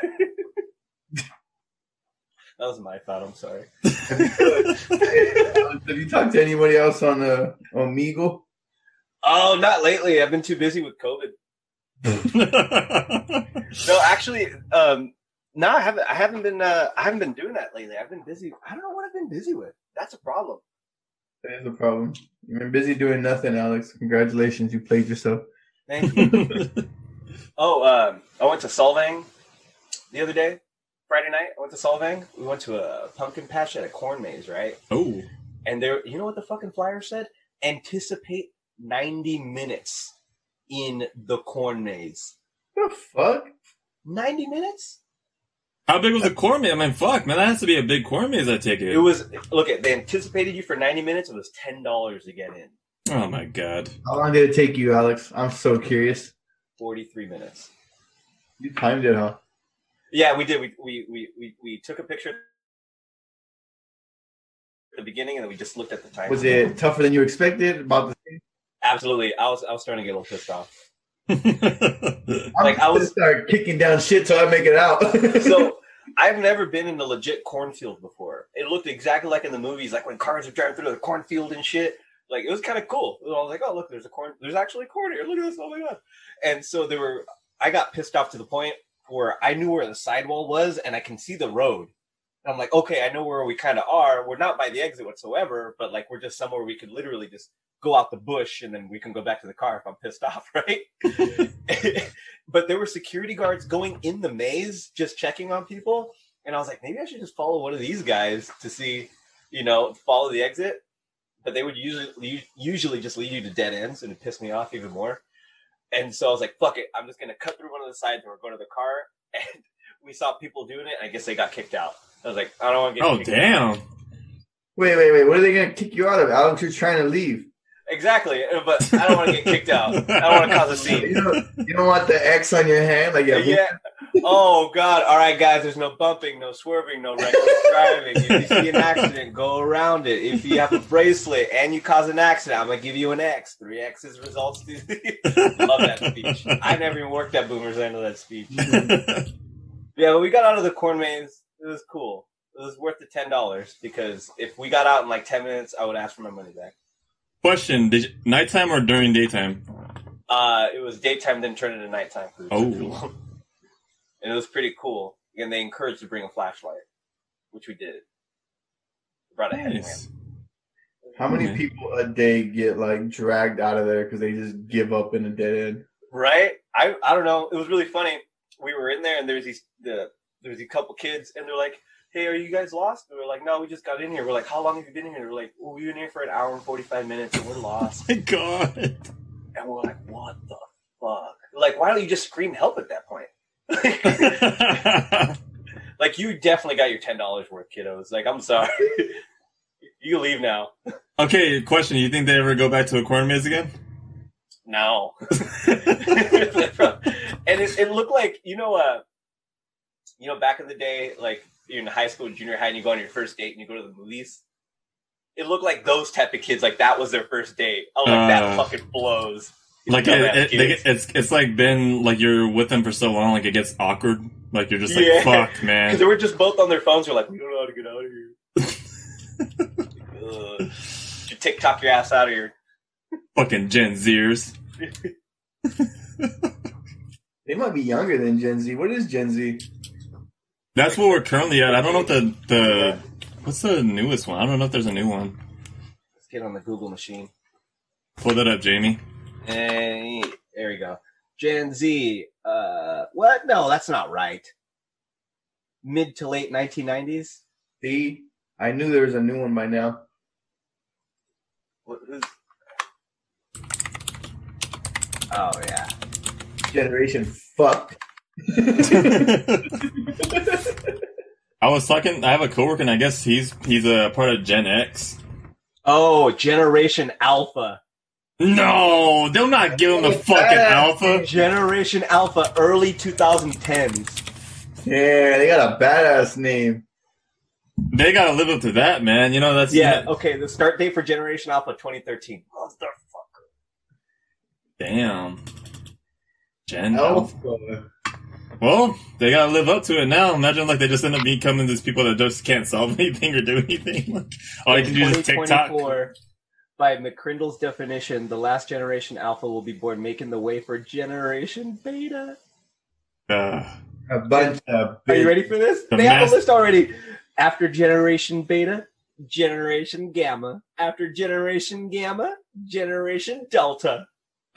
That was my thought. I'm sorry. Have you talked to anybody else on Meagle? Oh, not lately. I've been too busy with COVID. No, actually, no, I haven't been. I haven't been doing that lately. I've been busy. I don't know what I've been busy with. That's a problem. That is a problem. You've been busy doing nothing, Alex. Congratulations, you played yourself. Thank you. I went to Solvang the other day, Friday night. I went to Solvang. We went to a pumpkin patch at a corn maze, right? Oh. And there, you know what the fucking flyer said? Anticipate 90 minutes in the corn maze. The fuck? 90 minutes? How big was the corn maze? I mean, fuck, man, that has to be a big corn maze, I take it. It was, look, they anticipated you for 90 minutes. It was $10 to get in. Oh, my God. How long did it take you, Alex? I'm so curious. 43 minutes. You timed it, huh? Yeah, we did. We took a picture the beginning, and then we just looked at the time. Was it tougher than you expected? About the same? Absolutely. I was starting to get a little pissed off. Like I was start kicking down shit till I make it out. So I've never been in a legit cornfield before. It looked exactly like in the movies, like when cars are driving through the cornfield and shit. Like it was kind of cool. I was like, oh look, there's a corn. There's actually corn here. Look at this. Oh my god. And so there were. I got pissed off to the point where I knew where the sidewall was, and I can see the road. And I'm like, okay, I know where we kind of are. We're not by the exit whatsoever, but like we're just somewhere we could literally just go out the bush, and then we can go back to the car if I'm pissed off, right? But there were security guards going in the maze, just checking on people. And I was like, maybe I should just follow one of these guys to see, you know, follow the exit. But they would usually just lead you to dead ends, and it pissed me off even more. And so I was like, fuck it. I'm just going to cut through one of the sides or go to the car. And we saw people doing it, and I guess they got kicked out. I was like, I don't want to get kicked out. Oh, damn. Wait. What are they going to kick you out of? Alan, you're trying to leave. Exactly, but I don't want to get kicked out. I don't want to cause a scene. You don't want the X on your hand? Like, yeah. Oh, God. All right, guys, there's no bumping, no swerving, no reckless driving. If you see an accident, go around it. If you have a bracelet and you cause an accident, I'm going to give you an X. 3 X's results. Love that speech. I never even worked at Boomers. I know that speech. Yeah, but we got out of the corn maze. It was cool. It was worth the $10 because if we got out in like 10 minutes, I would ask for my money back. Question, did you, nighttime or during daytime? It was daytime, then turned into nighttime. Oh. And it was pretty cool. And they encouraged to bring a flashlight, which we did. We brought a headlamp. How many people a day get, like, dragged out of there because they just give up in a dead end? Right? I don't know. It was really funny. We were in there, and there was a couple kids, and they're like, hey, are you guys lost? And we're like, no, we just got in here. We're like, how long have you been in here? We're like, well, we were in here for an hour and 45 minutes, and we're lost. Oh, my God. And we're like, what the fuck? Like, why don't you just scream help at that point? Like, you definitely got your $10 worth, kiddos. Like, I'm sorry. You can leave now. Okay, question. You think they ever go back to a corn maze again? No. And it looked like, you know, back in the day, like, you're in high school, junior high, and you go on your first date and you go to the movies. It looked like those type of kids, like that was their first date. I was like, that fucking blows. Like it's like been like you're with them for so long, like it gets awkward. Like you're just like, fuck, man. Because they were just both on their phones. We're like, we don't know how to get out of here. You TikTok your ass out of here. Fucking Gen Zers. They might be younger than Gen Z. What is Gen Z? That's where we're currently at. I don't know if the what's the newest one? I don't know if there's a new one. Let's get on the Google machine. Pull that up, Jamie. Hey, there we go. Gen Z. What? No, that's not right. Mid to late 1990s. See, I knew there was a new one by now. What is? Oh yeah. Generation fucked. I have a coworker, and I guess he's a part of Gen X. Oh, Generation Alpha. No, they'll not give him the fucking Alpha. Generation Alpha, early 2010s. Yeah, they got a badass name. They gotta live up to that, man. You know, that's... Yeah, okay, the start date for Generation Alpha, 2013. Motherfucker. Damn. Gen Alpha. Well, they gotta live up to it now. Imagine like they just end up becoming these people that just can't solve anything or do anything. Like, all they can do is TikTok. By McCrindle's definition, the last Generation Alpha will be born, making the way for Generation Beta. A bunch of. Are you ready for this? They have a list already. After Generation Beta, Generation Gamma. After Generation Gamma, Generation Delta.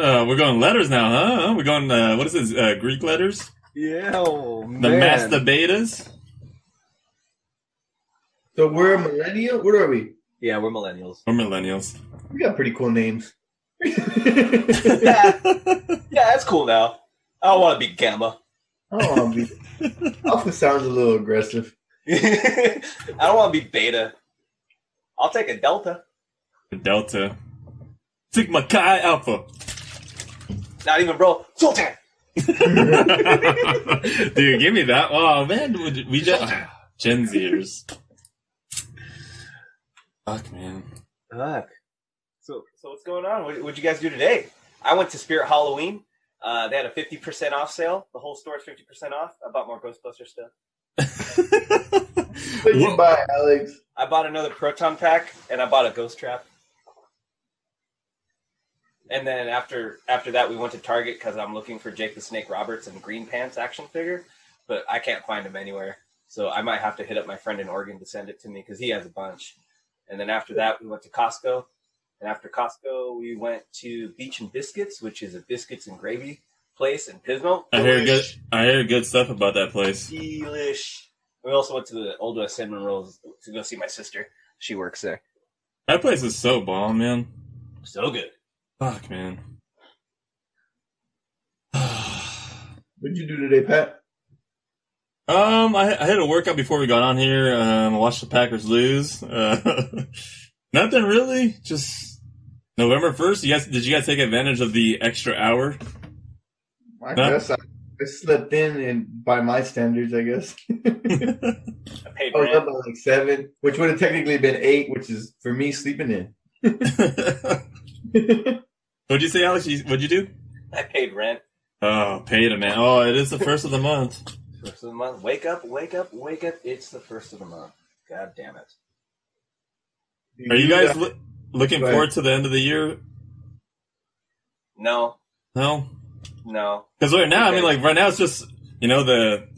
We're going letters now, huh? We're going. What is this? Greek letters. Yeah, oh, man. The master betas. So we're millennial. What are we? Yeah, we're millennials. We got pretty cool names. yeah, that's cool now. I don't want to be Gamma. Alpha sounds a little aggressive. I don't want to be Beta. I'll take a Delta. Sigma Chi Alpha. Not even, bro. Sultan. Dude, give me that. Oh man, we just Gen Zers. Fuck, man. Fuck. So what's going on? What'd you guys do today? I went to Spirit Halloween. They had a 50% off sale. The whole store is 50% off. I bought more Ghostbusters stuff. What did you buy, Alex? I bought another proton pack, and I bought a ghost trap. And then after that, we went to Target because I'm looking for Jake the Snake Roberts and Green Pants action figure, but I can't find him anywhere. So I might have to hit up my friend in Oregon to send it to me because he has a bunch. And then after that, we went to Costco. And after Costco, we went to Beach and Biscuits, which is a biscuits and gravy place in Pismo. I hear good stuff about that place. Delish. We also went to the Old West Cinnamon Rolls to go see my sister. She works there. That place is so bomb, man. So good. Fuck, man. What'd you do today, Pat? I had a workout before we got on here. I watched the Packers lose. Nothing really. Just. November 1st, did you guys take advantage of the extra hour? I guess I slept in, and by my standards, I guess. I paid rent. I was up by like 7, which would have technically been 8, which is, for me, sleeping in. What'd you say, Alex? What'd you do? I paid rent. Oh, paid it, man. Oh, it is the first of the month. First of the month. Wake up, wake up, wake up. It's the first of the month. God damn it. Are you guys... looking forward to the end of the year? No. Because right now, right now it's just, the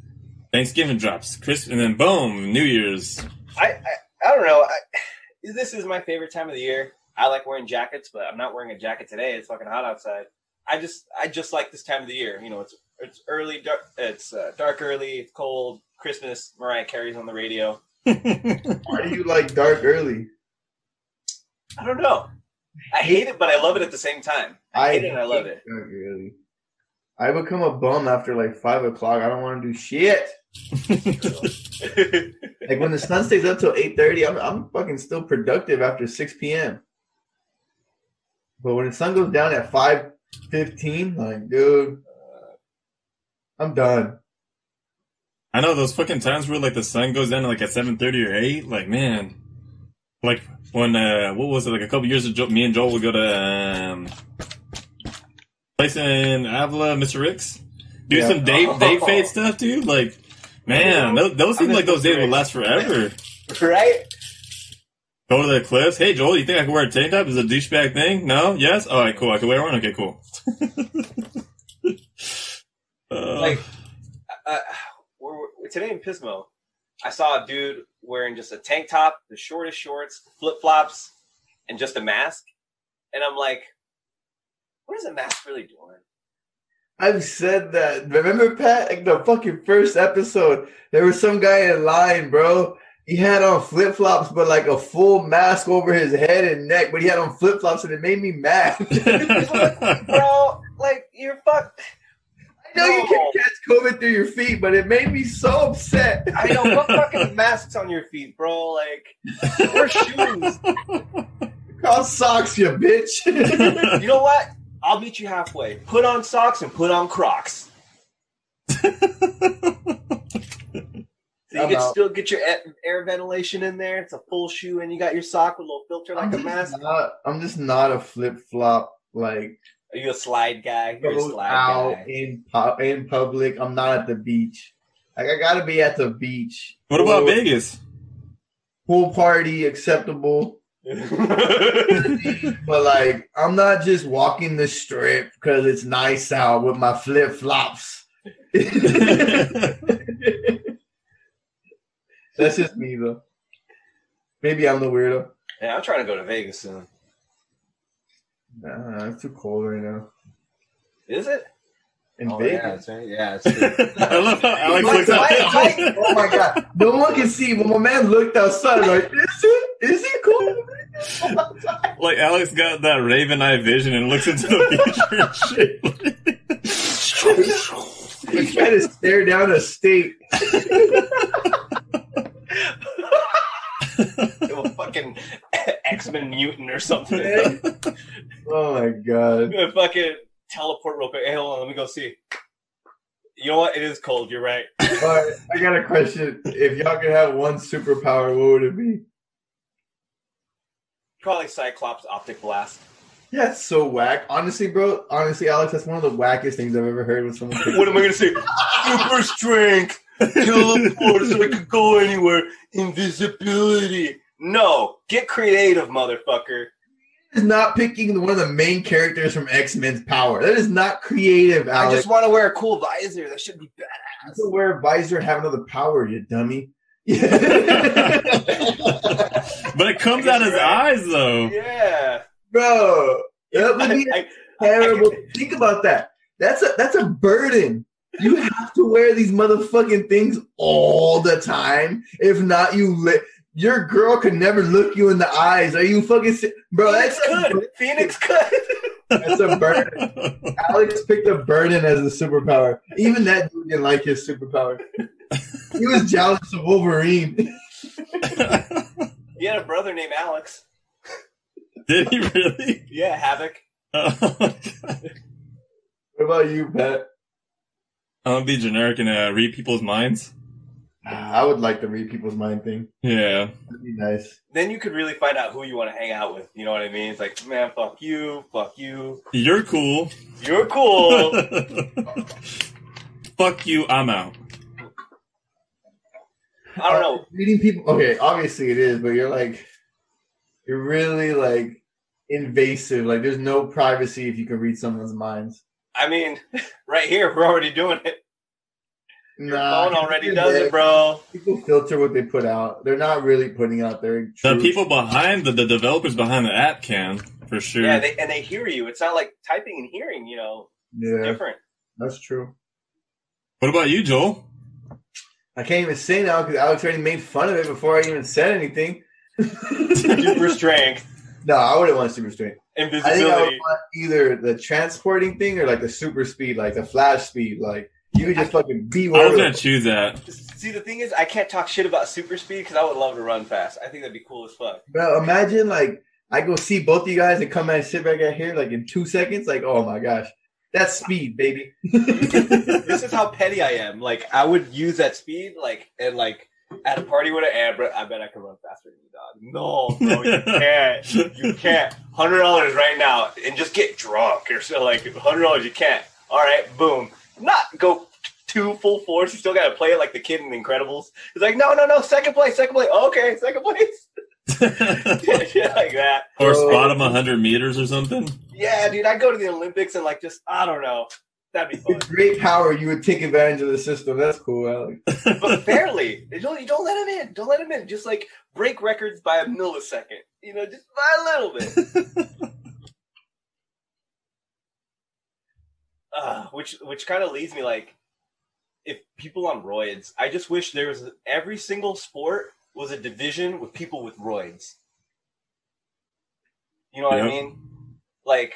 Thanksgiving drops, Christmas, and then boom, New Year's. I don't know. This is my favorite time of the year. I like wearing jackets, but I'm not wearing a jacket today. It's fucking hot outside. I just like this time of the year. It's early, dark early, it's cold, Christmas, Mariah Carey's on the radio. Why do you like dark early? I don't know. I hate it, but I love it at the same time. I hate it and I love it. Really. I become a bum after like 5 o'clock. I don't want to do shit. Like when the sun stays up till 8:30, I'm fucking still productive after 6 p.m. But when the sun goes down at 5:15, like, dude, I'm done. I know those fucking times where like the sun goes down like at 7:30 or 8. Like, man. Like when, what was it, like a couple years ago, me and Joel would go to place in Avila, Mr. Rick's, some day fade stuff, dude. Like, man, those seem like those days will last forever. Right? Go to the cliffs. Hey, Joel, you think I can wear a tank top? Is it a douchebag thing? No? Yes? All right, cool. I can wear one? Okay, cool. We're today in Pismo, I saw a dude wearing just a tank top, the shortest shorts, flip-flops, and just a mask. And I'm like, what is a mask really doing? I've said that. Remember, Pat? Like the fucking first episode, there was some guy in line, bro. He had on flip-flops, but like a full mask over his head and neck. But he had on flip-flops, and it made me mad. Bro, like, you're fucked. No, you can catch COVID through your feet, but it made me so upset. I know, what fucking masks on your feet, bro? Like, wear shoes. Call socks, you bitch. You know what? I'll meet you halfway. Put on socks and put on Crocs. So you can still get your air ventilation in there. It's a full shoe, and you got your sock with a little filter like a mask. I'm just not a flip-flop, like... Are you a slide guy? You're a slide guy. In public. I'm not at the beach. Like, I gotta be at the beach. What about Vegas? Pool party acceptable. But like, I'm not just walking the strip because it's nice out with my flip flops. That's just me though. Maybe I'm the weirdo. Yeah, I'm trying to go to Vegas soon. Nah, it's too cold right now. Is it? In Vegas. Yeah, it's true. I love how Alex looks outside. Oh, my God. No one can see, but my man looked outside like, is it cold? Like, Alex got that raven eye vision and looks into the future and shit. He's trying to stare down a state. It was fucking X-Men mutant or something. Oh my god. I'm gonna fucking teleport real quick. Hey, hold on, let me go see. You know what? It is cold, you're right. Alright, I got a question. If y'all could have one superpower, what would it be? Probably Cyclops Optic Blast. Yeah, it's so whack. Honestly, bro. Honestly, Alex, that's one of the wackest things I've ever heard when someone... What am I going to say? Super strength. Teleport so I could go anywhere. Invisibility. No. Get creative, motherfucker. Is not picking one of the main characters from X-Men's power. That is not creative, Alex. I just want to wear a cool visor. That should be badass. You can wear a visor and have another power, you dummy. Yeah. But it comes out his eyes, though. Yeah. Bro, that would be terrible. Think about that. That's a burden. You have to wear these motherfucking things all the time. If not, your girl could never look you in the eyes. Are you fucking... Bro, Phoenix could. Phoenix could. That's a burden. Alex picked a burden as a superpower. Even that dude didn't like his superpower. He was jealous of Wolverine. He had a brother named Alex. Did he really? Yeah, Havoc. What about you, Pat? I'm going to be generic and read people's minds. I would like the read people's mind thing. Yeah. That'd be nice. Then you could really find out who you want to hang out with. You know what I mean? It's like, man, fuck you. Fuck you. You're cool. You're cool. Fuck you. I'm out. I don't know. Reading people. Okay, obviously it is, but you're like... You're really, like, invasive. Like, there's no privacy if you can read someone's minds. I mean, right here, we're already doing it. Your phone already does it, bro. People filter what they put out. They're not really putting out their truth. The people behind, the developers behind the app can, for sure. Yeah, they hear you. It's not like typing and hearing, you know. It's different. That's true. What about you, Joel? I can't even say now because Alex already made fun of it before I even said anything. Super strength. No, I wouldn't want super strength. Invisibility. I think I would want either the transporting thing or like the super speed, like the flash speed. Like you could just fucking be. I was gonna choose that. See, the thing is, I can't talk shit about super speed because I would love to run fast. I think that'd be cool as fuck. Bro, imagine like I go see both of you guys and come and sit back out here like in 2 seconds. Like, oh my gosh, that's speed, baby. This is how petty I am. Like I would use that speed, like. At a party with an Amber, I bet I can run faster than you, dog. No, bro, you can't. You can't. $100 right now and just get drunk or so. Like, $100, you can't. All right, boom. Not go two full force. You still got to play it like the kid in The Incredibles. He's like, no. Second place. Okay, second place. Shit like that. Or spot him 100 meters or something. Yeah, dude, I go to the Olympics and, like, just, I don't know. That'd be fun. With great power, you would take advantage of the system. That's cool, Alex. But barely. You don't let him in. Don't let him in. Just, like, break records by a millisecond. You know, just by a little bit. Which kind of leads me, like, if people on roids, I just wish there was every single sport was a division with people with roids. You know what I mean? Like...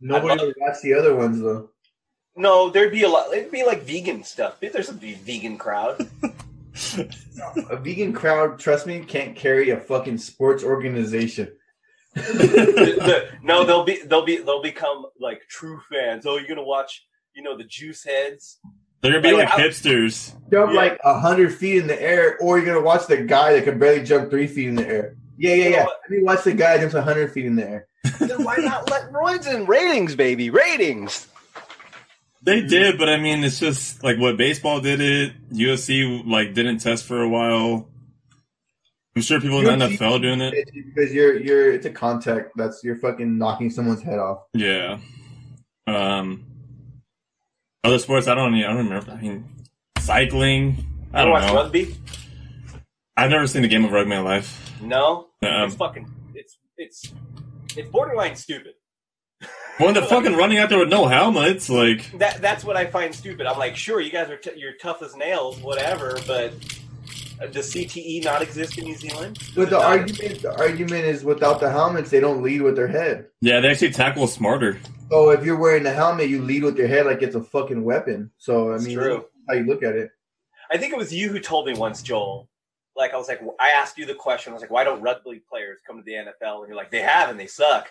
Nobody would watch the other ones, though. No, there'd be a lot. It'd be like vegan stuff. There's a vegan crowd. A vegan crowd, trust me, can't carry a fucking sports organization. No, they'll become like true fans. Oh, you're gonna watch, you know, the juice heads. They're gonna be like hipsters. Jump like 100 feet in the air, or you're gonna watch the guy that can barely jump 3 feet in the air. Yeah. Let me watch the guy that jumps 100 feet in the air. Then why not let roids in? Ratings, baby, ratings. They did, but I mean, it's just like what baseball did it. UFC like didn't test for a while. I'm sure people in the NFL doing it because you're it's a contact. That's you're fucking knocking someone's head off. Yeah. Other sports, I don't remember. I mean, cycling. I don't know. Rugby. I've never seen a game of rugby in my life. No, it's fucking it's borderline stupid. When the fucking running out there with no helmets, like that's what I find stupid. I'm like, sure, you guys are you're tough as nails, whatever, but does CTE not exist in New Zealand? But the argument is without the helmets, they don't lead with their head. Yeah, they actually tackle smarter. So if you're wearing the helmet, you lead with your head like it's a fucking weapon. So I mean, that's how you look at it. I think it was you who told me once, Joel. Like I was like, I asked you the question. I was like, why don't rugby players come to the NFL? And you're like, they have and they suck.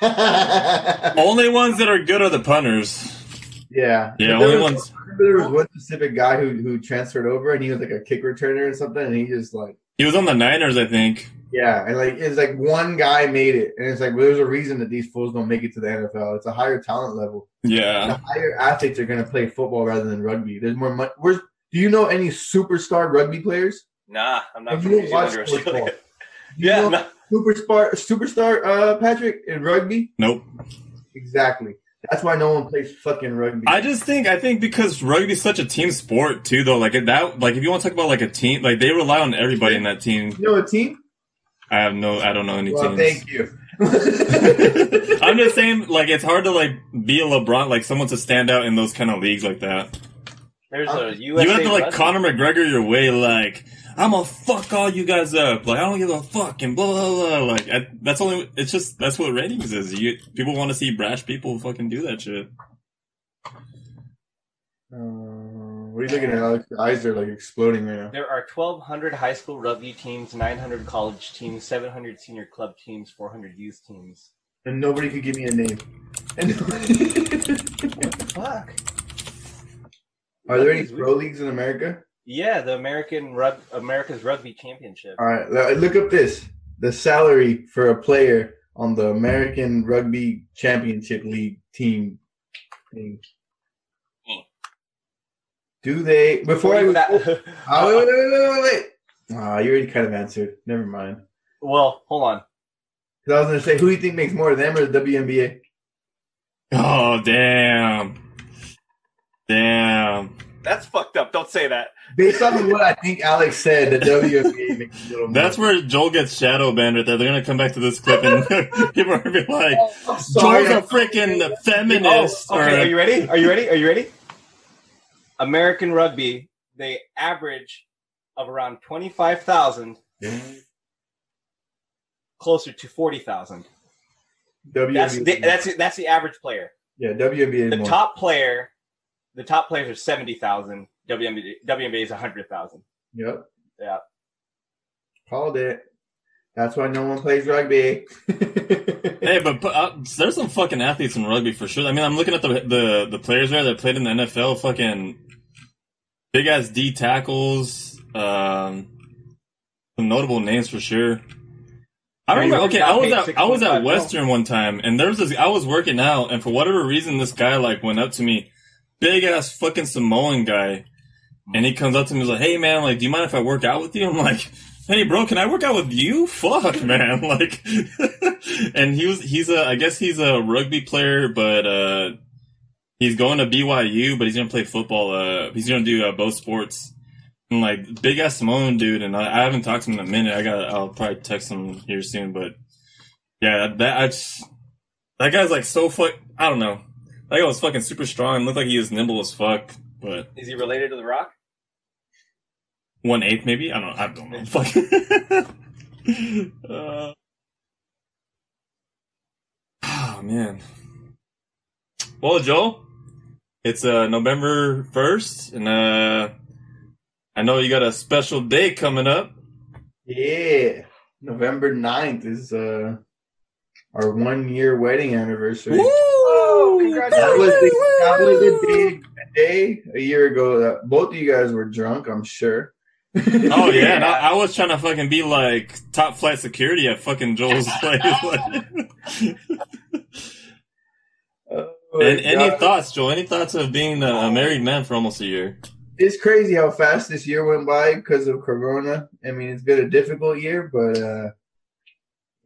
Only ones that are good are the punters. Yeah. Only ones. There was one specific guy who transferred over, and he was like a kick returner or something, and he was on the Niners, I think. Yeah, and like it's like one guy made it, and it's like well, there's a reason that these fools don't make it to the NFL. It's a higher talent level. Yeah, the higher athletes are going to play football rather than rugby. There's more money. Where's do you know any superstar rugby players? Nah, I'm not. If you don't watch football, yeah, nah. superstar Patrick in rugby. Nope. Exactly. That's why no one plays fucking rugby. I think because rugby is such a team sport too, though. Like that, like if you want to talk about like a team, like they rely on everybody in that team. You know a team? I don't know any teams. Thank you. I'm just saying, like it's hard to like be a LeBron, like someone to stand out in those kind of leagues like that. There's a USA you have to like wrestling. Conor McGregor your way, like I'm gonna fuck all you guys up, like I don't give a fuck and blah blah blah. Like that's what ratings is. People want to see brash people fucking do that shit. What are you looking at, Alex? Your eyes are like exploding right now. There are 1,200 high school rugby teams, 900 college teams, 700 senior club teams, 400 youth teams, and nobody could give me a name. And what the fuck? Are there any pro leagues in America? Yeah, the America's Rugby Championship. All right, look up this. The salary for a player on the American Rugby Championship League team. Do they – before I – wait. Oh, you already kind of answered. Never mind. Well, hold on. Because I was going to say, who do you think makes more, them or the WNBA? Oh, damn. That's fucked up. Don't say that. Based off of what I think Alex said, the WNBA makes a little more. That's where Joel gets shadow banned right there. They're going to come back to this clip and people are going to be like, Joel's a freaking feminist. Oh, okay, are you ready? American rugby, they average of around 25,000, closer to 40,000. That's the average player. Yeah, WNBA. The top players are 70,000. WNBA is 100,000. Yep. Yeah. Called it. That's why no one plays rugby. Hey, but there's some fucking athletes in rugby for sure. I mean, I'm looking at the players there that played in the NFL. Fucking big ass D tackles. Some notable names for sure. I remember. Okay, I was at Western one time, and there was this. I was working out, and for whatever reason, this guy like went up to me, big ass fucking Samoan guy, and he comes up to me and is like, "Hey man, like, do you mind if I work out with you?" I'm like, "Hey bro, can I work out with you?" Fuck, man. Like, and he's a rugby player, but he's going to BYU, but he's gonna play football. He's gonna do both sports. And like big ass Samoan dude, and I haven't talked to him in a minute. I'll probably text him here soon, but yeah, that guy's like so fuck. I don't know. That guy was fucking super strong. Looked like he was nimble as fuck. But is he related to The Rock? 1/8, maybe? I don't know. Fuck. Oh, man. Well, Joel, it's November 1st, and I know you got a special day coming up. Yeah. November 9th is our one-year wedding anniversary. Woo! Oh, congratulations. That was the day a year ago that both of you guys were drunk, I'm sure. Oh yeah, and I was trying to fucking be like top flight security at fucking Joel's place. Any thoughts, Joel? Any thoughts of being a married man for almost a year? It's crazy how fast this year went by because of Corona. I mean, it's been a difficult year, but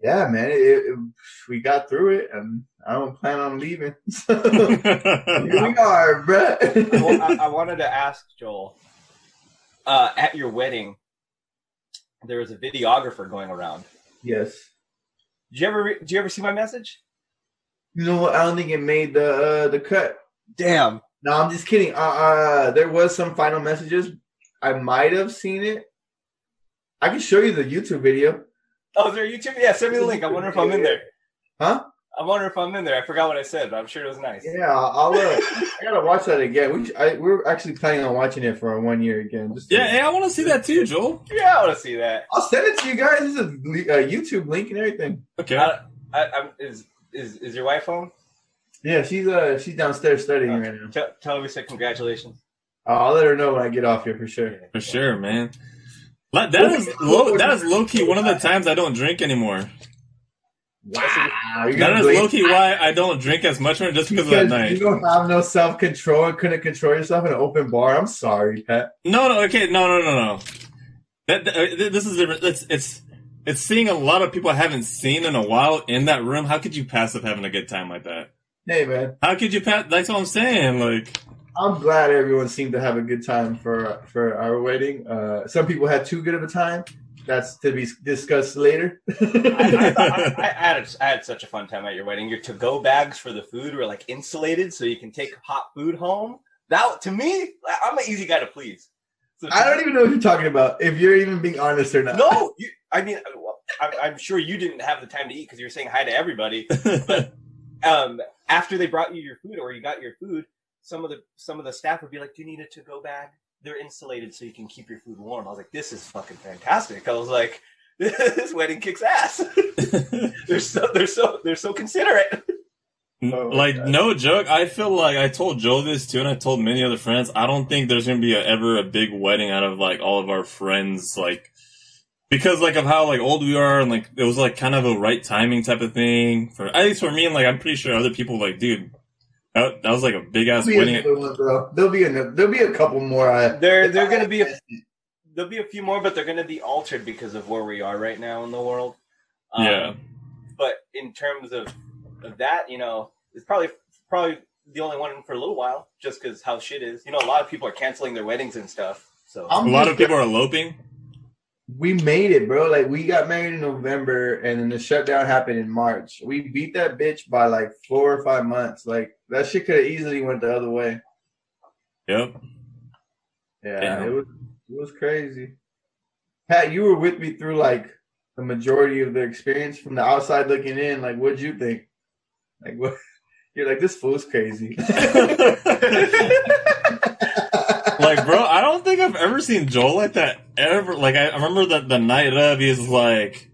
yeah, man, we got through it, and I don't plan on leaving. So here we are, bro. I wanted to ask Joel. At your wedding, there was a videographer going around. Yes. Did you ever see my message? You know what? I don't think it made the cut. Damn. No, I'm just kidding. There was some final messages. I might have seen it. I can show you the YouTube video. Oh, is there a YouTube? Yeah, send me the link. I wonder if I'm in there. Huh? I wonder if I'm in there. I forgot what I said, but I'm sure it was nice. Yeah, I gotta watch that again. We're actually planning on watching it for our 1 year again. Hey, I want to see that too, Joel. Yeah, I want to see that. I'll send it to you guys. It's a YouTube link and everything. Okay. Is your wife home? Yeah, she's downstairs studying right now. Tell her we said congratulations. I'll let her know when I get off here for sure. For sure, man. That is low key one of the times I don't drink anymore. Wow. That is low key why I don't drink as much more, just because of that night. You don't have no self control and couldn't control yourself in an open bar. I'm sorry, Pat. No. This is different. It's seeing a lot of people I haven't seen in a while in that room. How could you pass up having a good time like that? Hey, man. How could you pass? That's what I'm saying. Like, I'm glad everyone seemed to have a good time for our wedding. Some people had too good of a time. That's to be discussed later. I had such a fun time at your wedding. Your to-go bags for the food were like insulated, so you can take hot food home. That, to me, I'm an easy guy to please. So I don't even know what you're talking about, if you're even being honest or not. No, I'm sure you didn't have the time to eat because you were saying hi to everybody. But after they brought you your food or you got your food, some of the staff would be like, "Do you need a to-go bag? They're insulated so you can keep your food warm." I was like, "This is fucking fantastic." I was like, "This wedding kicks ass." they're so considerate. No joke. I feel like I told Joe this too, and I told many other friends. I don't think there's gonna be ever a big wedding out of like all of our friends, like because like of how like old we are, and like it was like kind of a right timing type of thing for at least for me, and like I'm pretty sure other people like, dude, that was like a big ass wedding. There'll be a couple more. There'll be a few more, but they're gonna be altered because of where we are right now in the world. Yeah, but in terms of that, you know, it's probably the only one for a little while, just because how shit is. You know, a lot of people are canceling their weddings and stuff. So a lot of people are eloping. We made it, bro. Like, we got married in November, and then the shutdown happened in March. We beat that bitch by like 4 or 5 months. Like, that shit could have easily went the other way. Yep. Yeah, damn. It was crazy. Pat, you were with me through like the majority of the experience from the outside looking in. Like, what'd you think? Like, what? You're like, this fool's crazy. Like, bro, I don't think I've ever seen Joel like that ever. Like, I remember that the night of, he's like,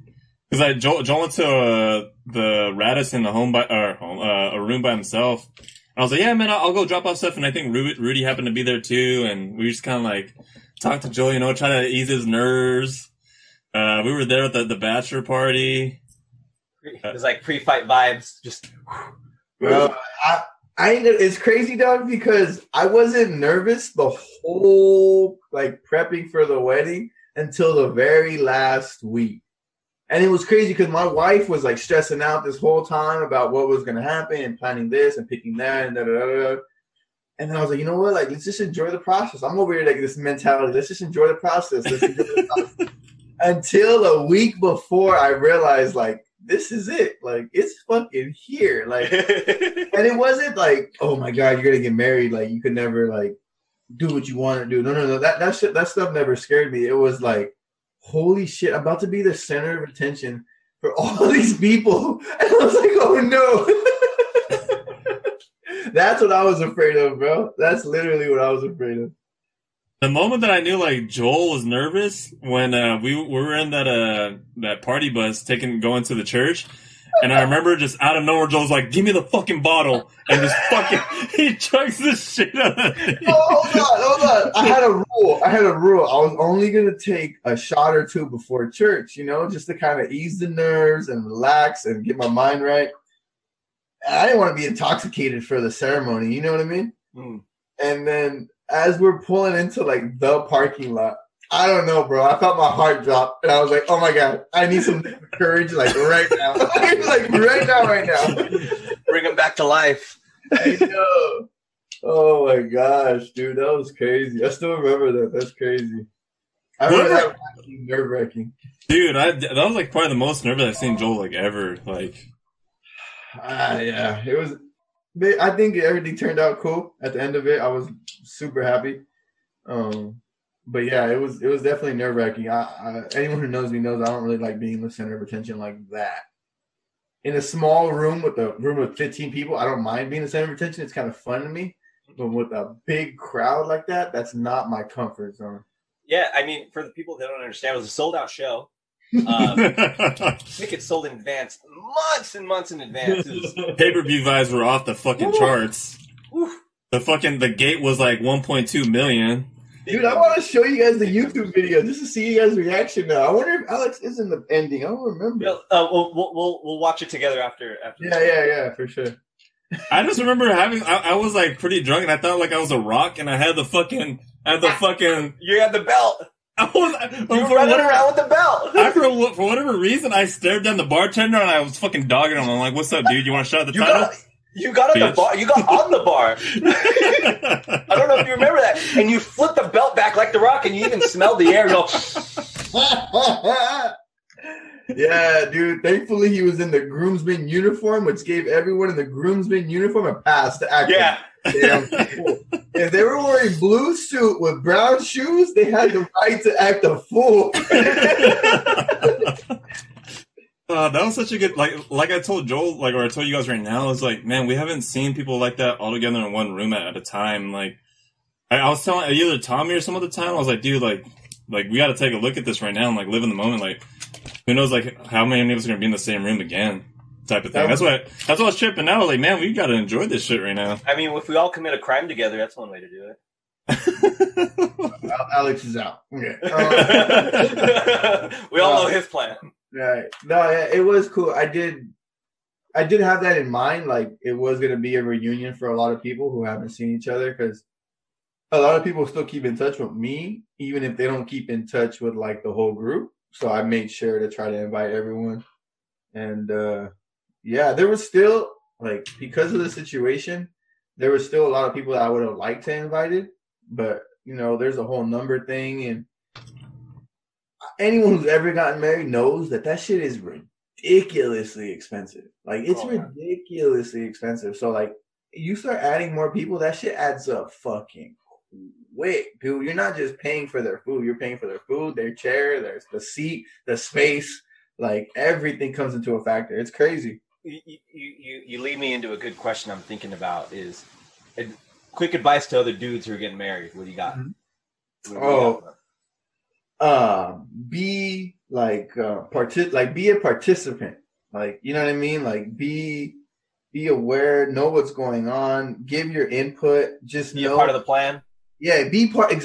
because Joel went to the Radisson, a room by himself. And I was like, yeah, man, I'll go drop off stuff. And I think Rudy happened to be there too. And we just kind of like talked to Joel, you know, trying to ease his nerves. We were there at the bachelor party. It was like pre-fight vibes. Just, bro, I it's crazy, dog, because I wasn't nervous the whole like prepping for the wedding until the very last week, and it was crazy because my wife was like stressing out this whole time about what was gonna happen and planning this and picking that and da da da. And then I was like, you know what, like let's just enjoy the process. I'm over here like this mentality. Let's just enjoy the process. Let's enjoy the process. Until a week before, I realized like, this is it. Like, it's fucking here. Like, and it wasn't like, oh my God, you're going to get married. Like, you could never like do what you want to do. No. That stuff never scared me. It was like, holy shit, I'm about to be the center of attention for all these people. And I was like, oh no. That's what I was afraid of, bro. That's literally what I was afraid of. The moment that I knew, like, Joel was nervous when we were in that party bus going to the church, and I remember just out of nowhere, Joel's like, "Give me the fucking bottle," and just fucking he chugs the shit out of it. Hold on! I had a rule. I was only gonna take a shot or two before church, you know, just to kind of ease the nerves and relax and get my mind right. I didn't want to be intoxicated for the ceremony, you know what I mean? Mm. And then, as we're pulling into like the parking lot, I don't know, bro. I felt my heart drop, and I was like, "Oh my God, I need some courage, like right now, right now." Bring him back to life. I know. Oh my gosh, dude, that was crazy. I still remember that. That's crazy. I remember that nerve wracking. Dude, that was like probably the most nervous I've seen Joel like ever. Like, yeah, it was. I think everything turned out cool at the end of it. I was super happy. But yeah, it was definitely nerve-wracking. Anyone who knows me knows I don't really like being the center of attention like that. In a small room with a room of 15 people, I don't mind being the center of attention. It's kind of fun to me. But with a big crowd like that, that's not my comfort zone. Yeah, I mean, for the people that don't understand, it was a sold-out show. Tickets sold in advance, months and months in advance. Pay-per-view vibes were off the fucking charts. Oof. The gate was like 1.2 million. Dude, I want to show you guys the YouTube video just to see you guys' reaction now. I wonder if Alex is in the ending. I don't remember. We'll watch it together after. Yeah, for sure. I just remember I was like pretty drunk and I thought like I was a rock and I had the fucking. You had the belt. You were running around with the belt. For whatever reason, I stared down the bartender and I was fucking dogging him. I'm like, "What's up, dude? You want a shot at the title?" You got on the bar. I don't know if you remember that. And you flipped the belt back like The Rock, and you even smelled the air. Yeah, dude. Thankfully, he was in the groomsman uniform, which gave everyone in the groomsman uniform a pass to act. Yeah. Damn fool. If they were wearing blue suit with brown shoes, they had the right to act a fool. That was such a good, like I told Joel, like, or I told you guys right now, it's like, man, we haven't seen people like that all together in one room at a time. Like, I was telling either Tommy or some other time, I was like, dude, like we got to take a look at this right now and like live in the moment. Like, who knows, like, how many of us are gonna be in the same room again? Type of thing. That's what I was tripping out. I was like, man, we gotta enjoy this shit right now. I mean, if we all commit a crime together, that's one way to do it. Alex is out. Okay. We all know his plan. Right. No, it was cool. I did have that in mind. Like, it was going to be a reunion for a lot of people who haven't seen each other, because a lot of people still keep in touch with me, even if they don't keep in touch with, like, the whole group. So I made sure to try to invite everyone. And, yeah, there was still, like, because of the situation, there was still a lot of people that I would have liked to invited. But, you know, there's a whole number thing, and anyone who's ever gotten married knows that shit is ridiculously expensive. Like, it's ridiculously expensive. So, like, you start adding more people, that shit adds up fucking quick, dude. You're not just paying for their food. You're paying for their food, their chair, the seat, the space. Like, everything comes into a factor. It's crazy. You lead me into a good question I'm thinking about is quick advice to other dudes who are getting married. What do you got? Mm-hmm. Be like, be a participant. Like, you know what I mean? Like, be aware, know what's going on, give your input, just be a part of the plan. Yeah. Be part of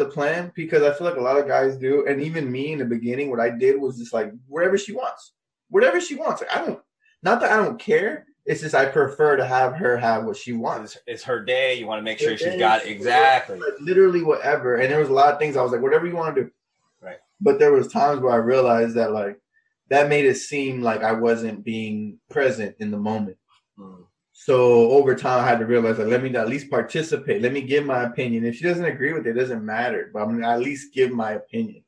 the plan, because I feel like a lot of guys do. And even me in the beginning, what I did was just like, whatever she wants. Like, not that I don't care. It's just I prefer to have her have what she wants. It's her day. You want to make sure she's got it. Exactly. Like, literally whatever. And there was a lot of things I was like, whatever you want to do. Right. But there was times where I realized that, like, that made it seem like I wasn't being present in the moment. Mm. So over time, I had to realize that, like, let me at least participate. Let me give my opinion. If she doesn't agree with it, it doesn't matter. But I'm going to at least give my opinion.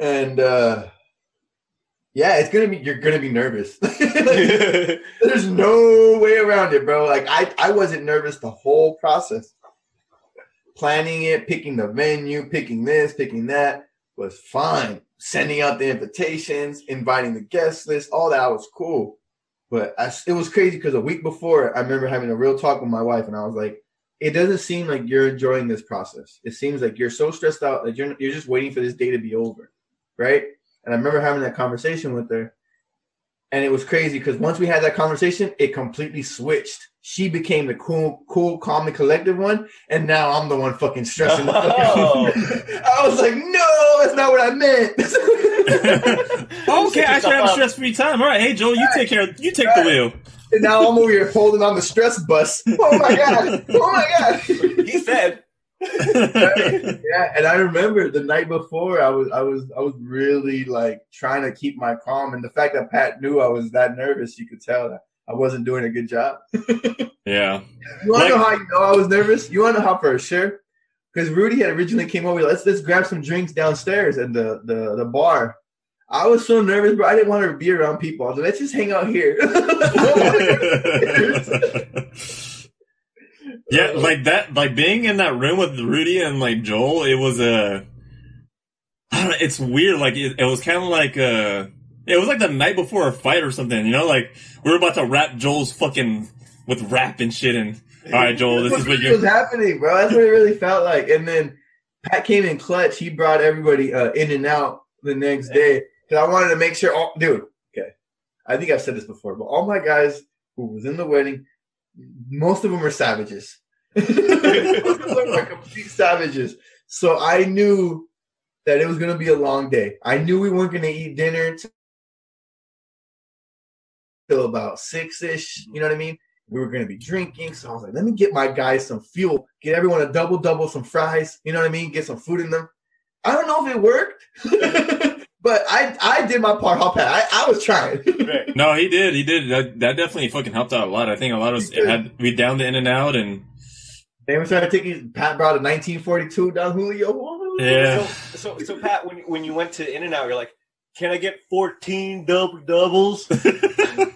And, yeah, you're going to be nervous. Like, there's no way around it, bro. Like, I wasn't nervous the whole process. Planning it, picking the venue, picking this, picking that was fine. Sending out the invitations, inviting the guest list, all that was cool. But it was crazy because a week before, I remember having a real talk with my wife, and I was like, it doesn't seem like you're enjoying this process. It seems like you're so stressed out that you're just waiting for this day to be over, right? And I remember having that conversation with her, and it was crazy because once we had that conversation, it completely switched. She became the cool, calm, and collective one, and now I'm the one fucking stressing. Oh. I was like, no, that's not what I meant. Okay, I should have stress-free time. All right, hey, Joel, you take the wheel. And now I'm over here holding on the stress bus. Oh, my God. He said... Yeah, and I remember the night before I was really like trying to keep my calm, and the fact that Pat knew I was that nervous, you could tell that I wasn't doing a good job. Yeah. You wanna know how you know I was nervous? You wanna know how for sure? Because Rudy had originally came over, let's grab some drinks downstairs at the bar. I was so nervous, bro. I didn't want to be around people. I was like, let's just hang out here. Yeah, like that, like being in that room with Rudy and like Joel, it was I don't know, it's weird. Like it was kind of like it was like the night before a fight or something. You know, like we were about to wrap Joel's fucking with rap and shit. And all right, Joel, this is what was happening, bro. That's what it really felt like. And then Pat came in clutch. He brought everybody in and out the next day because I wanted to make sure. Dude, okay, I think I've said this before, but all my guys who was in the wedding. Most of them were savages. We're complete savages. So I knew that it was going to be a long day. I knew we weren't going to eat dinner till about 6-ish. You know what I mean? We were going to be drinking. So I was like, let me get my guys some fuel. Get everyone a double-double, some fries. You know what I mean? Get some food in them. I don't know if it worked, but I did my part. I was trying. No, he did. He did. That definitely fucking helped out a lot. I think a lot of us had, we downed the in and out and. They were trying to take Pat brought a 1942 down Julio. Yeah. So Pat, when you went to In-N-Out, you're like, can I get 14 double-doubles? It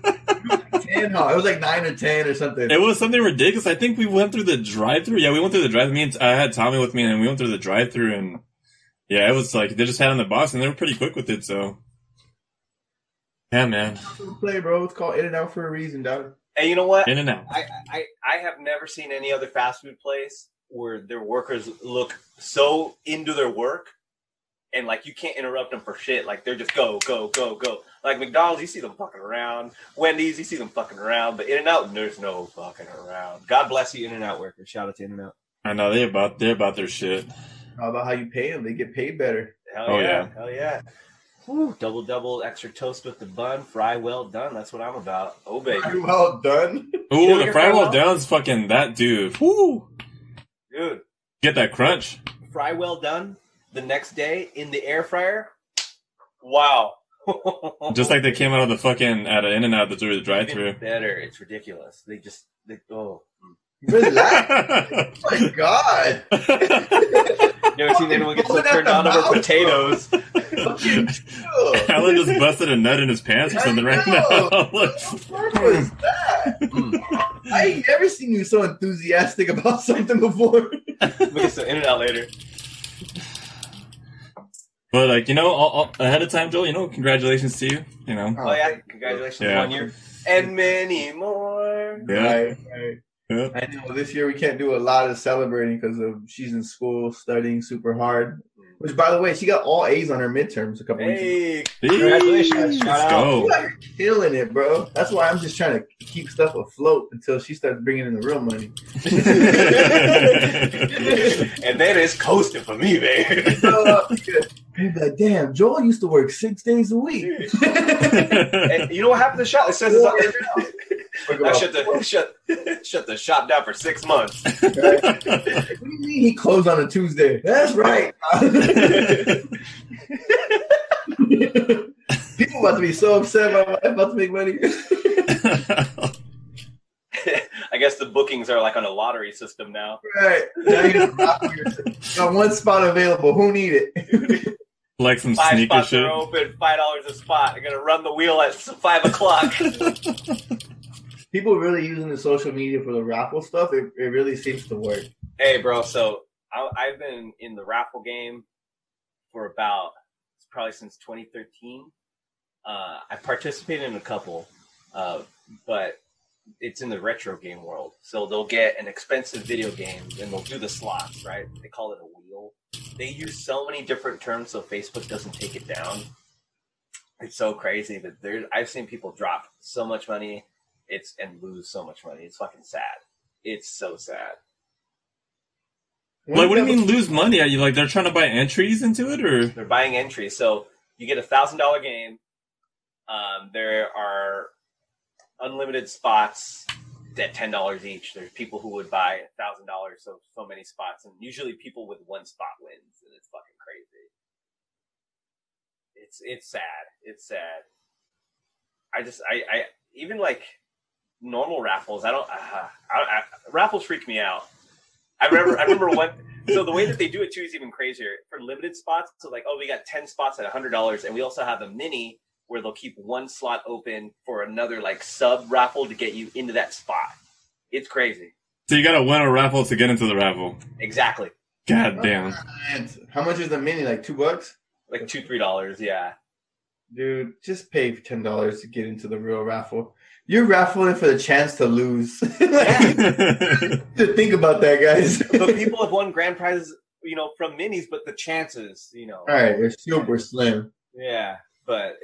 was like 9 or 10 or something. It was something ridiculous. I think we went through the drive-thru. Yeah, we went through the drive-thru. I had Tommy with me, and we went through the drive-thru, and yeah, it was like they just had on the box, and they were pretty quick with it, so. Yeah, man. Play, bro. It's called In-N-Out for a reason, dog. And you know what? In-N-Out. I have never seen any other fast food place where their workers look so into their work and, like, you can't interrupt them for shit. Like, they're just go, go, go, go. Like, McDonald's, you see them fucking around. Wendy's, you see them fucking around. But In-N-Out, there's no fucking around. God bless you, In-N-Out workers. Shout out to In-N-Out. I know. They're about their shit. How about how you pay them? They get paid better. Hell yeah. Whew, double, extra toast with the bun, fry well done. That's what I'm about. Oh, baby. Fry well done? Ooh, you know the fry well done is fucking that dude. Woo. Dude. Get that crunch. Fry well done the next day in the air fryer. Wow. Just like they came out of the fucking, out of In-N-Out through the drive-thru. It's better. It's ridiculous. They Relax. Oh, my God. Never seen anyone get so turned on over potatoes. Alan just busted a nut in his pants or something right now. What was that? I ain't never seen you so enthusiastic about something before. We'll get some In-N-Out later. But, like, you know, ahead of time, Joel, you know, congratulations to you. You know. Oh, yeah. Congratulations on your and many more. Yeah. Right. Yeah. I know this year we can't do a lot of celebrating because of she's in school studying super hard. Which, by the way, she got all A's on her midterms a couple weeks ago. Congratulations! Let's go. You're killing it, bro. That's why I'm just trying to keep stuff afloat until she starts bringing in the real money. And that is coasting for me, man. He's like, damn, Joel used to work 6 days a week. And you know what happened to the shop? It says it's on there now. I shut the shop down for 6 months. What do you mean he closed on a Tuesday? That's right. People about to be so upset my wife about to make money. I guess the bookings are like on a lottery system now. Right. Now you just got one spot available. Who need it? Like some five sneaker spots shit. Are open, $5 a spot. I'm going to run the wheel at 5 o'clock. People really using the social media for the raffle stuff. It really seems to work. Hey, bro. So I've been in the raffle game for probably since 2013. I participated in a couple, but it's in the retro game world. So they'll get an expensive video game and they'll do the slots, right? They call it a wheel. They use so many different terms so Facebook doesn't take it down. It's so crazy that I've seen people drop so much money. And lose so much money. It's fucking sad. It's so sad. Like, what do you mean lose money? Are you like they're trying to buy entries into it, or they're buying entries? So you get a $1,000 game. There are unlimited spots at $10 each. There's people who would buy $1,000, so many spots, and usually people with one spot wins, and it's fucking crazy. It's sad. It's sad. I even like. Normal raffles, raffles freak me out. I remember what. So the way that they do it too is even crazier. For limited spots, so like, we got 10 spots at $100, and we also have a mini where they'll keep one slot open for another like sub raffle to get you into that spot. It's crazy. So you got to win a raffle to get into the raffle. Exactly. God damn. How much is the mini? Like $2? Like $2-$3. Yeah. Dude, just pay $10 to get into the real raffle. You're raffling for the chance to lose. Think about that, guys. But people have won grand prizes, you know, from minis, but the chances, you know. All right, they're super slim. Yeah, but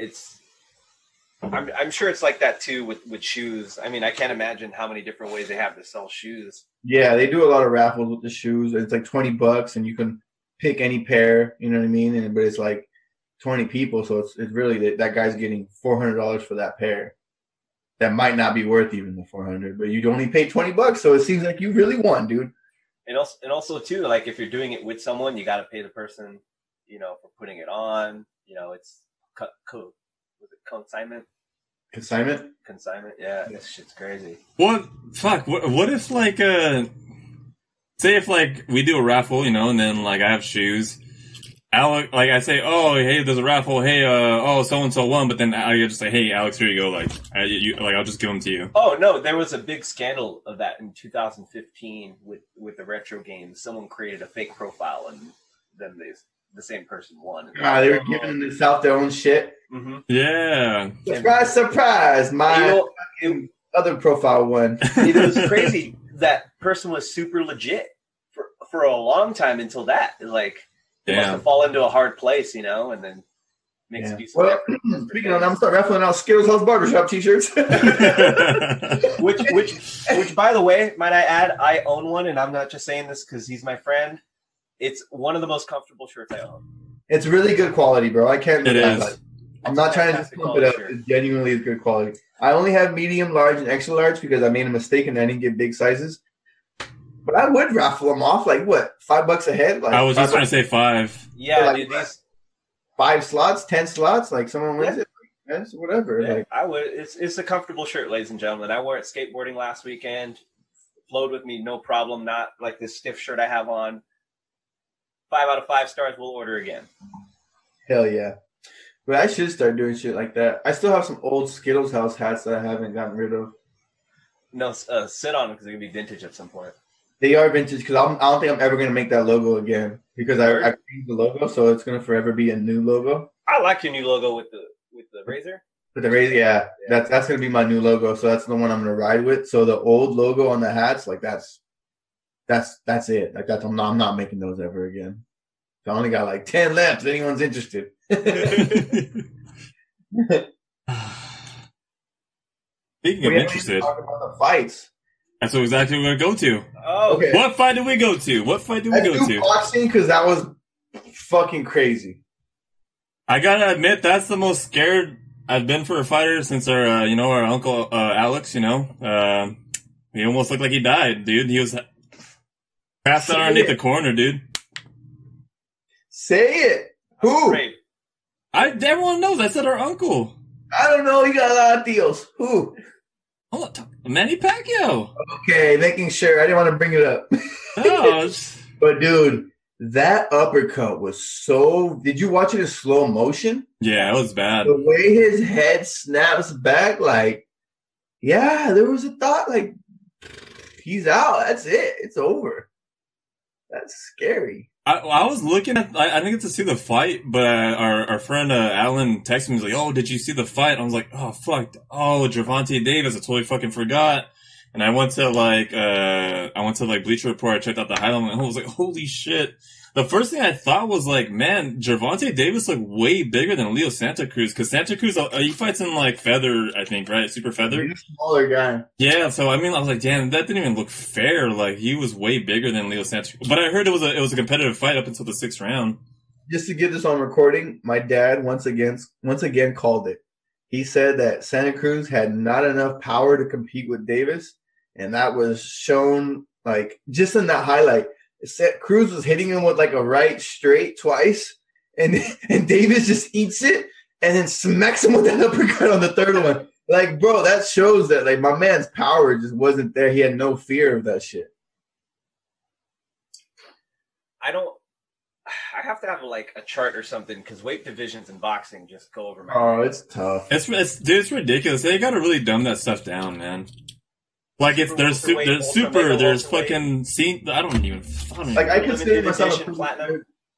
I'm sure it's like that, too, with shoes. I mean, I can't imagine how many different ways they have to sell shoes. Yeah, they do a lot of raffles with the shoes. It's like $20 and you can pick any pair, you know what I mean? And but it's like 20 people, so it's really that guy's getting $400 for that pair. That might not be worth even the $400, but you only pay $20, so it seems like you really won, dude. And also too, like if you're doing it with someone, you got to pay the person, you know, for putting it on. You know, it's consignment. Consignment. Yeah, this shit's crazy. What if like say if like we do a raffle, you know, and then like I have shoes. Alex, like I say, oh hey, there's a raffle. Hey, so and so won, but then I just say, hey, Alex, here you go. Like, I'll just give them to you. Oh no, there was a big scandal of that in 2015 with the retro games. Someone created a fake profile, and then the same person won. They were giving themselves their own shit. Mm-hmm. Yeah. Surprise! My other profile won. It was crazy. That person was super legit for a long time until that, like. Must have fallen into a hard place, you know, and then makes a decent effort. Speaking of, I'm start raffling out Skittles House Barbershop t-shirts. which, by the way, might I add, I own one, and I'm not just saying this because he's my friend. It's one of the most comfortable shirts I own. It's really good quality, bro. I can't. It is. I'm not trying to just pump it up. Shirt. It genuinely is good quality. I only have medium, large, and extra large because I made a mistake and I didn't get big sizes. But I would raffle them off, like what, $5 a head? Like I was just trying to say $5. Yeah, like, dude, these 5 slots, 10 slots, like someone wins it, like, whatever. Yeah, like, I would. It's a comfortable shirt, ladies and gentlemen. I wore it skateboarding last weekend. Flowed with me, no problem. Not like this stiff shirt I have on. 5 out of 5 stars. We'll order again. Hell yeah! But I should start doing shit like that. I still have some old Skittles House hats that I haven't gotten rid of. No, sit on them because they're gonna be vintage at some point. They are vintage because I don't think I'm ever going to make that logo again because I changed the logo, so it's going to forever be a new logo. I like your new logo with the razor. With the razor, yeah. That's going to be my new logo, so that's the one I'm going to ride with. So the old logo on the hats, like that's it. Like that's I'm not making those ever again. So I only got like 10 left. If anyone's interested. Speaking of interested, talk about the fights. That's exactly what we're going to go to. Oh, okay. What fight do we go to? Let's do boxing, because that was fucking crazy. I got to admit, that's the most scared I've been for a fighter since our uncle Alex, you know. He almost looked like he died, dude. He was passed out underneath the corner, dude. Say it. Who? Everyone knows. I said our uncle. I don't know. He got a lot of deals. Who? Hold on. Manny Pacquiao. Okay, making sure. I didn't want to bring it up. Oh, but dude, that uppercut was so. Did you watch it in slow motion? Yeah, it was bad. The way his head snaps back, like, yeah, there was a thought, like, he's out. That's it. It's over. That's scary. I was looking at. I didn't get to see the fight, but our friend Alan texted me. He's like, "Oh, did you see the fight?" I was like, "Oh fuck! Oh, Gervonta Davis! I totally fucking forgot." And I went to like Bleacher Report. I checked out the highlight, and I was like, "Holy shit!" The first thing I thought was like, "Man, Gervonta Davis looked way bigger than Leo Santa Cruz because Santa Cruz he fights in like feather, I think, right? Super feather. He's a smaller guy. Yeah. So I mean, I was like, damn, that didn't even look fair. Like he was way bigger than Leo Santa Cruz. But I heard it was a competitive fight up until the 6th round. Just to get this on recording, my dad once again called it. He said that Santa Cruz had not enough power to compete with Davis, and that was shown like just in that highlight. Cruz was hitting him with like a right straight twice, and Davis just eats it and then smacks him with that uppercut on the 3rd one. Like, bro, that shows that like my man's power just wasn't there. He had no fear of that shit. I have to have like a chart or something because weight divisions in boxing just go over my head. Oh, it's tough. It's ridiculous. They got to really dumb that stuff down, man. Like it's there's fucking scene. I don't even like. I consider myself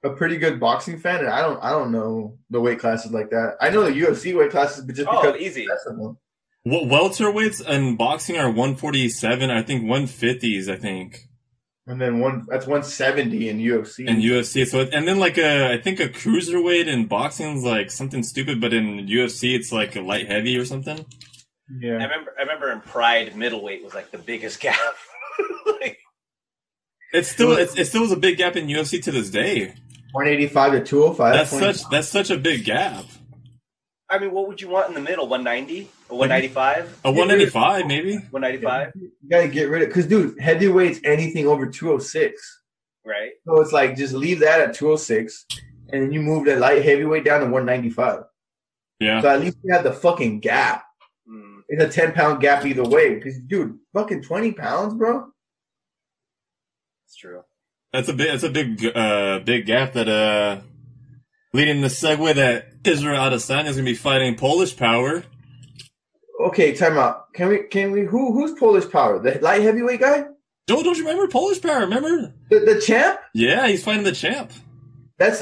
a pretty good boxing fan, and I don't know the weight classes like that. I know the UFC weight classes, but because easy. Well, welterweights in boxing are 147. I think 150s. I think. And then that's 170 in UFC. In UFC, so and then like I think a cruiserweight in boxing is like something stupid, but in UFC it's like a light heavy or something. Yeah, I remember in Pride, middleweight was like the biggest gap. like, It still was a big gap in UFC to this day. 185 to 205. That's such a big gap. I mean, what would you want in the middle? 190 or 195? A 195 maybe. 195. You gotta get rid of because, dude, heavyweight's anything over 206. Right. So it's like just leave that at 206, and then you move the light heavyweight down to 195. Yeah. So at least you have the fucking gap. It's a 10-pound gap either way because, dude, fucking 20 pounds, bro. It's true. That's a big gap that leading the segue that Israel Adesanya is going to be fighting Polish Power. Okay, time out. Can we? Who's Polish Power? The light heavyweight guy? Joe, don't you remember Polish Power? Remember the champ? Yeah, he's fighting the champ. That's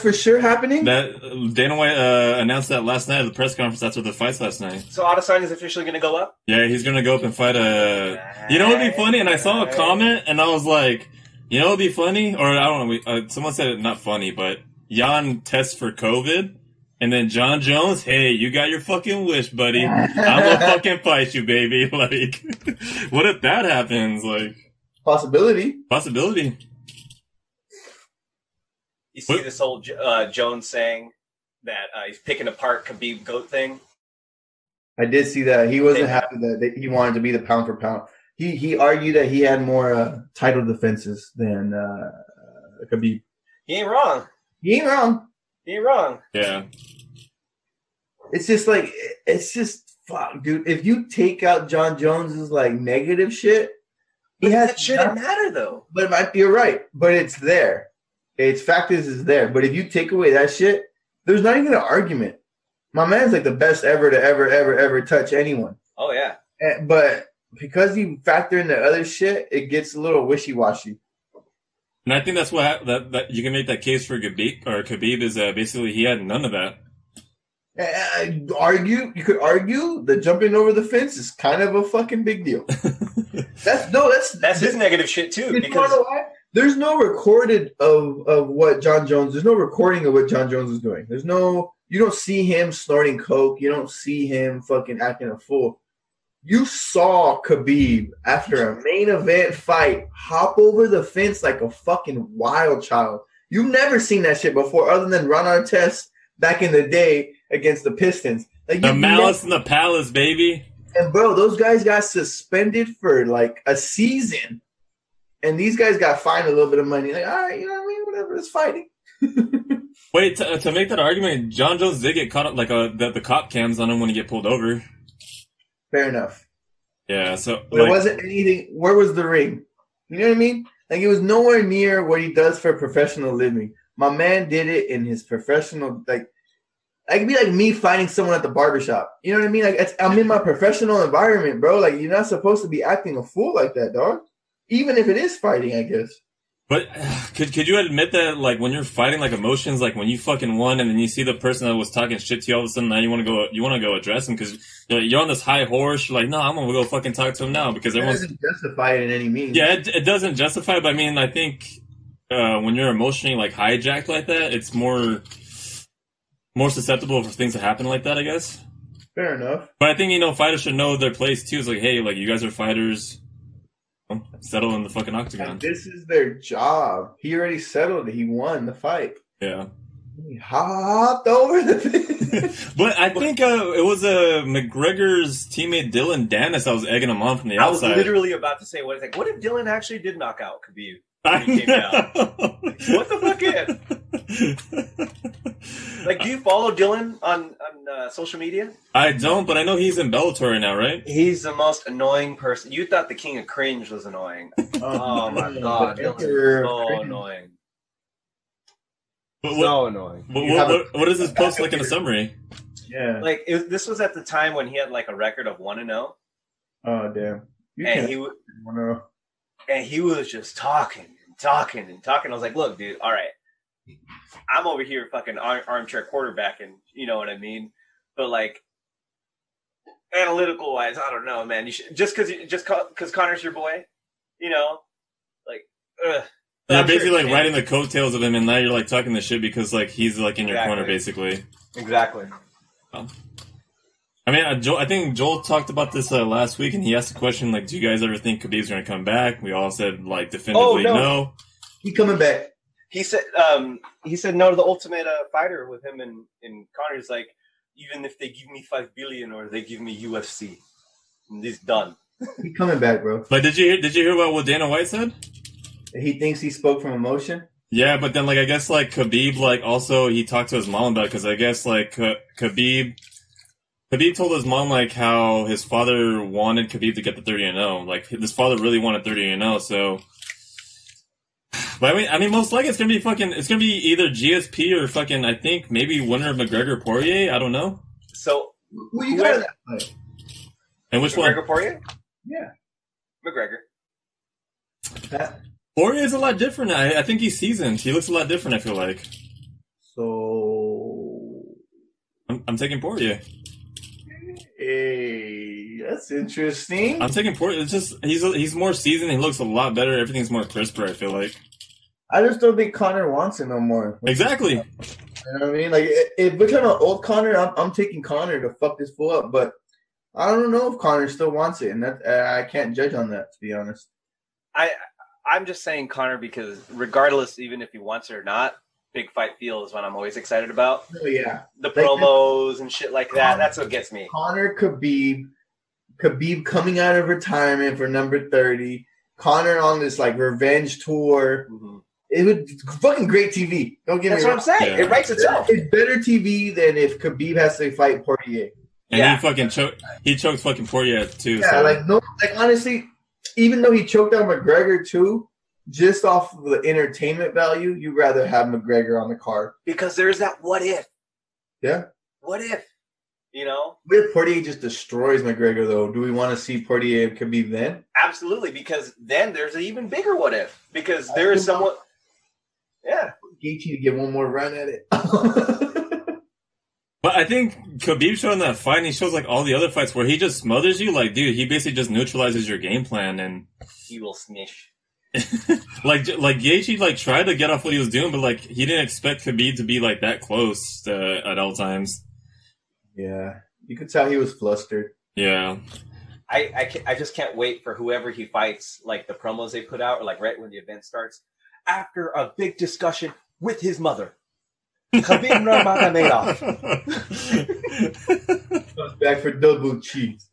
for sure happening. That Dana White announced that last night at the press conference. That's what the fight's last night. So Adesanya's officially going to go up. Yeah, he's going to go up and fight a. You know what'd be funny? And I saw a comment, and I was like, you know what'd be funny? Or I don't know. Someone said it not funny, but. Jan tests for COVID, and then Jon Jones, hey, you got your fucking wish, buddy. I'm gonna fucking fight you, baby. Like, what if that happens? Like, possibility. You see this old Jones saying that he's picking apart Khabib goat thing. I did see that. He wasn't happy that he wanted to be the pound for pound. He argued that he had more title defenses than Khabib. He ain't wrong. He ain't wrong. Yeah. It's just fuck, dude. If you take out Jon Jones's like negative shit, that shouldn't matter though. But you're right. But it's there. Its factors is there. But if you take away that shit, there's not even an argument. My man's like the best ever to ever touch anyone. Oh yeah. But because you factor in the other shit, it gets a little wishy-washy. And I think that's what that you can make that case for Khabib, or Khabib is basically he had none of that. You could argue that jumping over the fence is kind of a fucking big deal. that's his negative shit too. Because there's no recorded of what Jon Jones. There's no recording of what Jon Jones was doing. You don't see him snorting coke. You don't see him fucking acting a fool. You saw Khabib after a main event fight hop over the fence like a fucking wild child. You've never seen that shit before, other than Ron Artest back in the day against the Pistons. Like, the Malice in the Palace, baby. And bro, those guys got suspended for like a season, and these guys got fined a little bit of money. Like, all right, you know what I mean? Whatever, it's fighting. Wait, to make that argument, Jon Jones did get caught up like the cop cams on him when he get pulled over. Fair enough. Yeah, so... Like, there wasn't anything... Where was the ring? You know what I mean? Like, it was nowhere near what he does for a professional living. My man did it in his professional... Like, I could be like me fighting someone at the barbershop. You know what I mean? Like, I'm in my professional environment, bro. Like, you're not supposed to be acting a fool like that, dog. Even if it is fighting, I guess. But could you admit that, like, when you're fighting, like, emotions, like, when you fucking won and then you see the person that was talking shit to you all of a sudden, now you want to go address him because you're on this high horse. You're like, no, I'm going to go fucking talk to him now because everyone's... It doesn't justify it in any means. Yeah, it doesn't justify it, but I mean, I think when you're emotionally, like, hijacked like that, it's more susceptible for things to happen like that, I guess. Fair enough. But I think, fighters should know their place, too. It's like, hey, like, you guys are fighters... Settle in the fucking octagon. And this is their job. He already settled. He won the fight. Yeah. He hopped over the fence. But I think it was McGregor's teammate Dylan Danis that was egging him on from the outside. I was literally about to say, what if Dylan actually did knock out Khabib? What the fuck is? Like, do you follow Dylan on social media? I don't, but I know he's in Bellator right now, right? He's the most annoying person. You thought the King of Cringe was annoying. Oh my god, Dylan is so annoying. What is his post like in a summary? Yeah, like this was at the time when he had like a record of 1-0. Oh damn! And he was just talking. I was like, look, dude, all right. I'm over here fucking armchair quarterbacking, you know what I mean? But, like, analytical-wise, I don't know, man. You should, just because Connor's your boy, you know? Like, ugh. Yeah, basically, sure, like, riding the coattails of him, and now you're, like, talking the shit because, like, he's, like, in your corner, basically. Exactly. Well, I mean, I think Joel talked about this last week, and he asked the question, like, do you guys ever think Khabib's going to come back? We all said, like, definitively no. He's coming back. He said no to the Ultimate Fighter with him and Connor's like, even if they give me $5 billion or they give me UFC, he's done. He's coming back, bro. But did you hear about what Dana White said? He thinks he spoke from emotion. Yeah, but then, like, I guess, like, Khabib, like, also he talked to his mom about it because I guess, like, Khabib told his mom, like, how his father wanted Khabib to get the 30-0. Like, his father really wanted 30-0, so. But I mean, most likely it's gonna be either GSP or fucking, I think, maybe winner of McGregor Poirier. I don't know. So, who you got in that fight? And which one? McGregor Poirier? Yeah. McGregor. That. Poirier's a lot different. I think he's seasoned. He looks a lot different, I feel like. So. I'm taking Poirier. Hey, that's interesting. I'm taking Poirier. It's just he's more seasoned. He looks a lot better. Everything's more crisper, I feel like. I just don't think Connor wants it no more. Exactly. You know what I mean? Like, if we're talking about old Connor, I'm taking Connor to fuck this fool up. But I don't know if Connor still wants it, and that I can't judge on that, to be honest. I'm just saying Connor because regardless, even if he wants it or not, big fight feel is what I'm always excited about. Oh, yeah. The promos and shit like that. That's what gets me. Connor Khabib coming out of retirement for number 30. Connor on this, like, revenge tour. Mm-hmm. It would fucking great TV. Don't get me wrong. That's what I'm saying. Yeah. It writes itself. It's better TV than if Khabib has to fight Poirier. And yeah. He fucking choked fucking Poirier too. Yeah, so. Honestly, even though he choked out McGregor too. Just off of the entertainment value, you'd rather have McGregor on the card. Because there's that what if. Yeah. What if? You know? What if Poirier just destroys McGregor, though? Do we want to see Poirier and Khabib then? Absolutely, because then there's an even bigger what if. Because there is someone. Yeah. Gaethje to get one more run at it. But I think Khabib showed in that fight, and he shows, like, all the other fights where he just smothers you. Like, dude, he basically just neutralizes your game plan, and. He will snish. like Gaethje, like, tried to get off what he was doing, but, like, he didn't expect Khabib to be, like, that close at all times. Yeah, you could tell he was flustered. Yeah, I just can't wait for whoever he fights, like, the promos they put out, or, like, right when the event starts. After a big discussion with his mother, Khabib Nurmagomedov comes back for double cheese.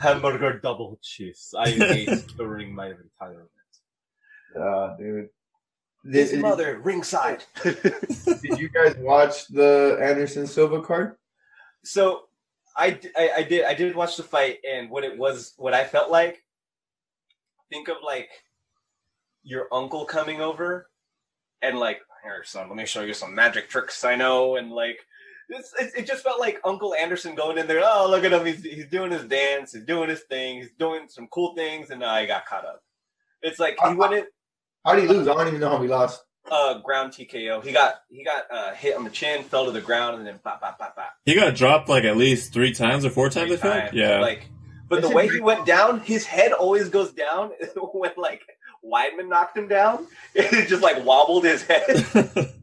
Hamburger double cheese. I ate during my retirement. Dude. His mother, ringside. Did you guys watch the Anderson Silva card? So I did watch the fight, and what I felt like, think of, like, your uncle coming over and, like, here, son, let me show you some magic tricks I know. And, like, it just felt like Uncle Anderson going in there. Oh, look at him. He's doing his dance. He's doing his thing. He's doing some cool things. And I got caught up. It's like he wouldn't. How did he lose? I don't even know how he lost. Ground TKO. He got hit on the chin, fell to the ground, and then bop, bop, bop, bop. He got dropped, like, at least three times or four times, I think. Yeah. Like, but the way he went down, his head always goes down when, like, Weidman knocked him down. It just, like, wobbled his head. I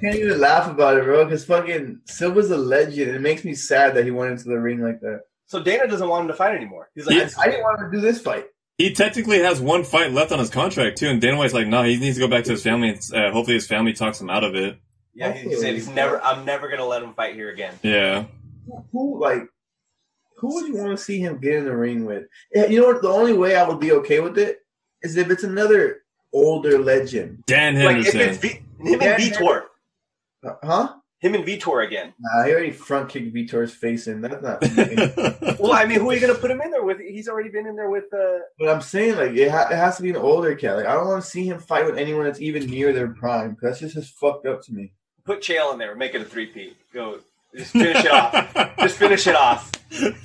can't even laugh about it, bro, because fucking Silva's a legend. It makes me sad that he went into the ring like that. So Dana doesn't want him to fight anymore. He's like, I didn't want him to do this fight. He technically has one fight left on his contract, too, and Dana White's like, no, he needs to go back to his family, and hopefully his family talks him out of it. Yeah, he said I'm never going to let him fight here again. Yeah. Who would you want to see him get in the ring with? You know what? The only way I would be okay with it is if it's another older legend. Dan Henderson. Like, if it's him and Vitor. Huh? Him and Vitor again. Nah, he already front kicked Vitor's face in. That's not. Well, I mean, who are you going to put him in there with? He's already been in there with. But I'm saying, like, it has to be an older cat. Like, I don't want to see him fight with anyone that's even near their prime. That's just fucked up to me. Put Chael in there. Make it a 3-peat. Go. Just finish it off. Just finish it off.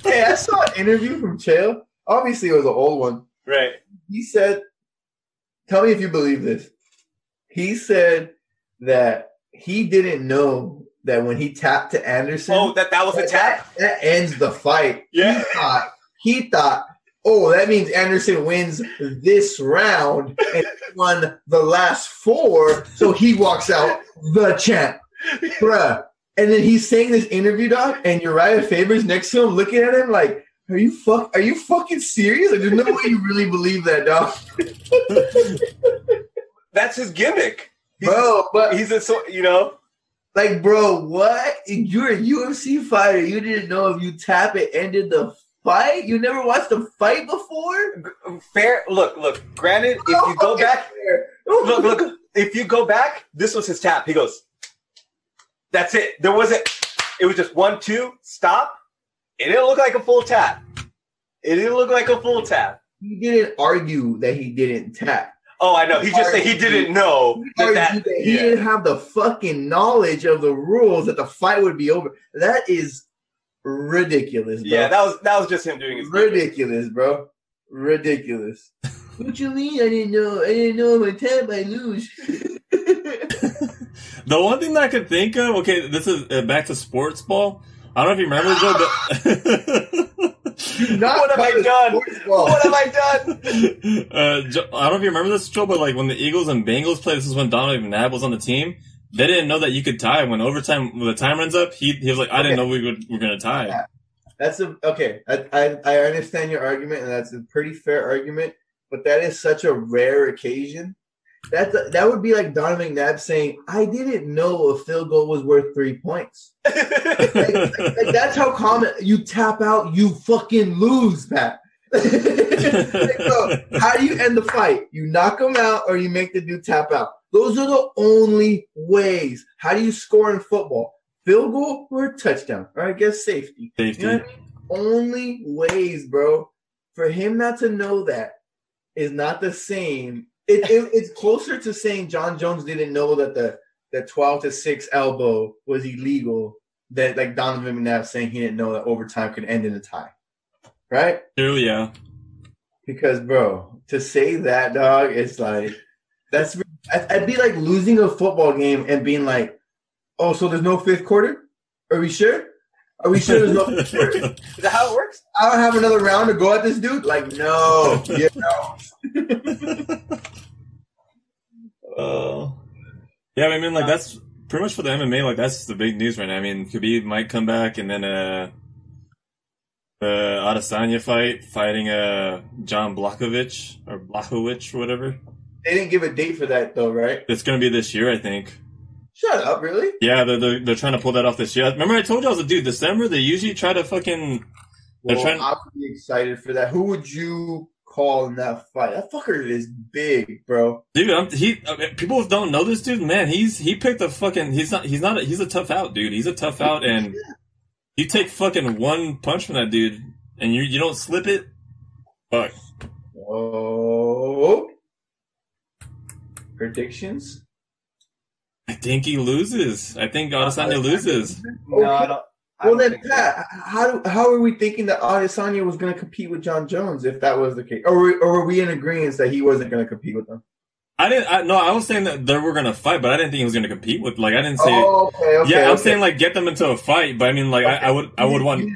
Hey, I saw an interview from Chael. Obviously, it was an old one. Right. He said, tell me if you believe this. He said that he didn't know that when he tapped to Anderson. Oh, that was a tap? That ends the fight. Yeah. He thought, oh, that means Anderson wins this round and won the last 4, so he walks out the champ. Bruh. And then he's saying this interview, dog, and Uriah Faber's next to him looking at him like, are you fucking serious? Like, there's no way you really believe that, dog. That's his gimmick. Like, bro, what? You're a UFC fighter. You didn't know if you tap it ended the fight? You never watched the fight before? Fair. Look. Granted, if you go back, look. If you go back, this was his tap. He goes, that's it. There wasn't. It was just 1, 2, stop. It didn't look like a full tap. He didn't argue that he didn't tap. Oh, I know. He just said he didn't know. He didn't have the fucking knowledge of the rules that the fight would be over. That is ridiculous, bro. Yeah, that was just him doing his ridiculous, bro. Ridiculous. What you mean? I didn't know my time I lose. The one thing that I could think of, okay, this is back to sports ball. I don't know if you remember, Joe, What have I done? I don't know if you remember this, Joe, but like when the Eagles and Bengals played, this is when Donovan McNabb was on the team. They didn't know that you could tie. When overtime, when the time runs up, he was like, I didn't know we were going to tie. Yeah. Okay. I understand your argument, and that's a pretty fair argument, but that is such a rare occasion. That would be like Donovan McNabb saying, I didn't know a field goal was worth 3 points. like that's how common. You tap out, you fucking lose, Pat. So, how do you end the fight? You knock them out or you make the dude tap out. Those are the only ways. How do you score in football? Field goal or touchdown? Or I guess safety. You know what I mean? Only ways, bro. For him not to know that is not the same. It's closer to saying Jon Jones didn't know that the 12-6 elbow was illegal than like Donovan McNabb saying he didn't know that overtime could end in a tie, right? True, yeah. Because, bro, to say that, dog, it's like that's. I'd be like losing a football game and being like, "Oh, so there's no fifth quarter? Are we sure? Are we sure there's no fifth quarter? Is that how it works? I don't have another round to go at this dude. Like, no, you know." Yeah, I mean, like, that's pretty much for the MMA. Like, that's the big news right now. I mean, Khabib might come back, and then the Adesanya fighting John Blachowicz or whatever. They didn't give a date for that, though, right? It's going to be this year, I think. Shut up, really? Yeah, they're trying to pull that off this year. Remember I told you I was like, dude, December, they usually try to fucking... I would be excited for that. Who would you... call in that fight? That fucker is big, bro. Dude, people don't know this dude. Man, he's a tough out, dude. He's a tough out, and you take fucking one punch from that dude, and you don't slip it. Fuck. Whoa. Predictions? I think he loses. I think Adesanya loses. No, I don't. Well, then, Pat, how are we thinking that Adesanya was going to compete with Jon Jones if that was the case? Or were we in agreement that he wasn't going to compete with him? I was saying that they were going to fight, but I didn't think he was going to compete with. Like, I didn't say. Oh, okay. Yeah, I'm saying like get them into a fight, but I mean like okay. I would want.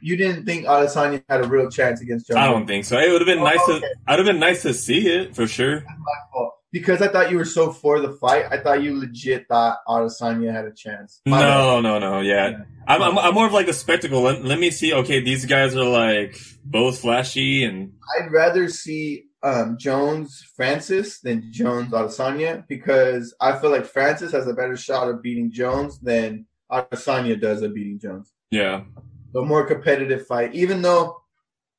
You didn't think Adesanya had a real chance against Jones? I don't think so. It would have been nice. Okay. I'd have been nice to see it for sure. That's my fault. Because I thought you were so for the fight, I thought you legit thought Adesanya had a chance. No, yeah. I'm more of like a spectacle. Let me see, okay, these guys are like both flashy and... I'd rather see Jones-Francis than Jones-Adesanya because I feel like Francis has a better shot of beating Jones than Adesanya does at beating Jones. Yeah. The more competitive fight, even though...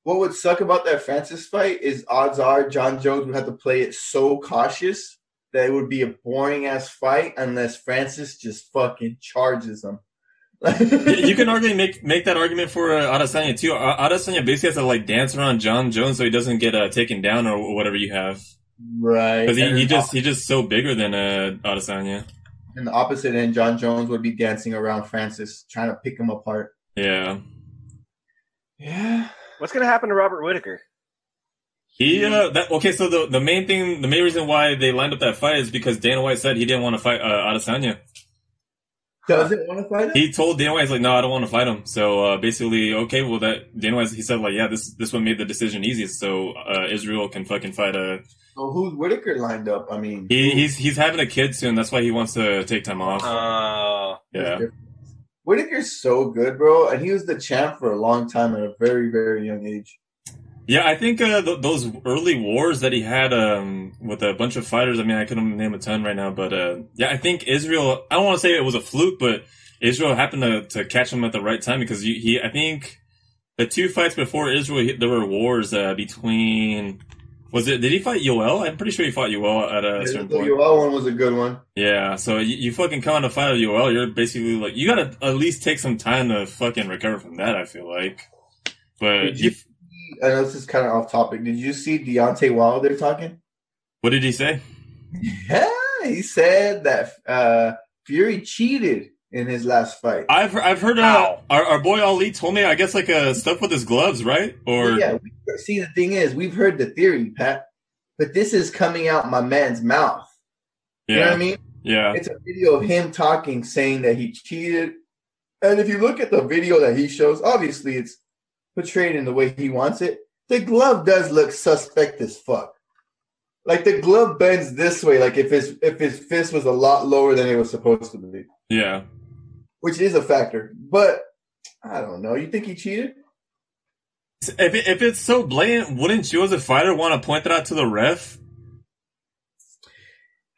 What would suck about that Francis fight is odds are Jon Jones would have to play it so cautious that it would be a boring-ass fight unless Francis just fucking charges him. You can argue make that argument for Adesanya, too. Adesanya basically has to, like, dance around Jon Jones so he doesn't get taken down or whatever you have. Right. Because he's just so bigger than Adesanya. And the opposite end, Jon Jones would be dancing around Francis, trying to pick him apart. Yeah. Yeah. What's going to happen to Robert Whittaker? So the main reason why they lined up that fight is because Dana White said he didn't want to fight Adesanya. Doesn't want to fight him? He told Dana White, he's like, no, I don't want to fight him. So basically, okay, well, that Dana White, he said, like, yeah, this one made the decision easiest, so Israel can fucking fight a... Well, who's Whittaker lined up? I mean... He's having a kid soon, that's why he wants to take time off. Yeah. Whitaker's so good, bro, and he was the champ for a long time at a very, very young age. Yeah, I think those early wars that he had with a bunch of fighters, I mean, I couldn't name a ton right now, but yeah, I think Israel, I don't want to say it was a fluke, but Israel happened to catch him at the right time because he I think the two fights before Israel, there were wars between... Did he fight Yoel? I'm pretty sure he fought Yoel at a certain point. The Yoel one was a good one. Yeah, so you fucking come on a fight with Yoel, you're basically like, you gotta at least take some time to fucking recover from that, I feel like. But I know this is kind of off topic. Did you see Deontay Wilder talking? What did he say? Yeah, he said that Fury cheated in his last fight. I've heard our boy Ali told me, I guess, like stuff with his gloves, right? Or yeah. See, the thing is, we've heard the theory, Pat, but this is coming out my man's mouth. Yeah. You know what I mean? Yeah. It's a video of him talking, saying that he cheated. And if you look at the video that he shows, obviously it's portrayed in the way he wants it. The glove does look suspect as fuck. Like the glove bends this way, like if his fist was a lot lower than it was supposed to be. Yeah. Which is a factor, but I don't know. You think he cheated? If it's so blatant, wouldn't you as a fighter want to point that out to the ref?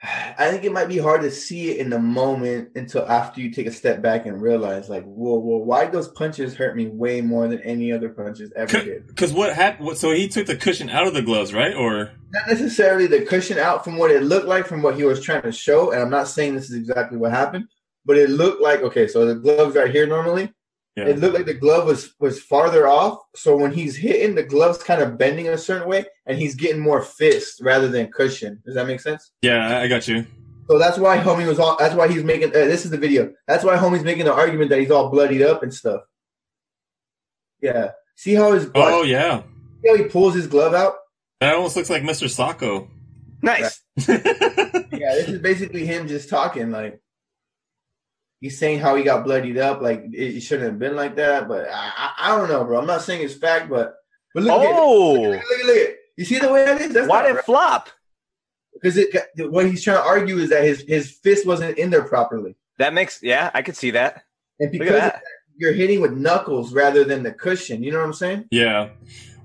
I think it might be hard to see it in the moment until after you take a step back and realize, like, whoa, why those punches hurt me way more than any other punches ever did? Because what happened? So he took the cushion out of the gloves, right? Or not necessarily the cushion out from what it looked like, from what he was trying to show. And I'm not saying this is exactly what happened. But it looked like, okay, so the glove's right here normally. Yeah. It looked like the glove was farther off. So when he's hitting, the glove's kind of bending a certain way, and he's getting more fist rather than cushion. Does that make sense? Yeah, I got you. So that's why homie was all – that's why he's making this is the video. That's why homie's making the argument that he's all bloodied up and stuff. Yeah. See how his – oh, yeah. See how he pulls his glove out? That almost looks like Mr. Sacco. Nice. Right. Yeah, this is basically him just talking like – he's saying how he got bloodied up, like it shouldn't have been like that. But I don't know, bro. I'm not saying it's fact, but look at it. Look at it. You see the way that is? That's why did it flop? Because what he's trying to argue is that his fist wasn't in there properly. That makes I could see that. And because of that, you're hitting with knuckles rather than the cushion. You know what I'm saying? Yeah.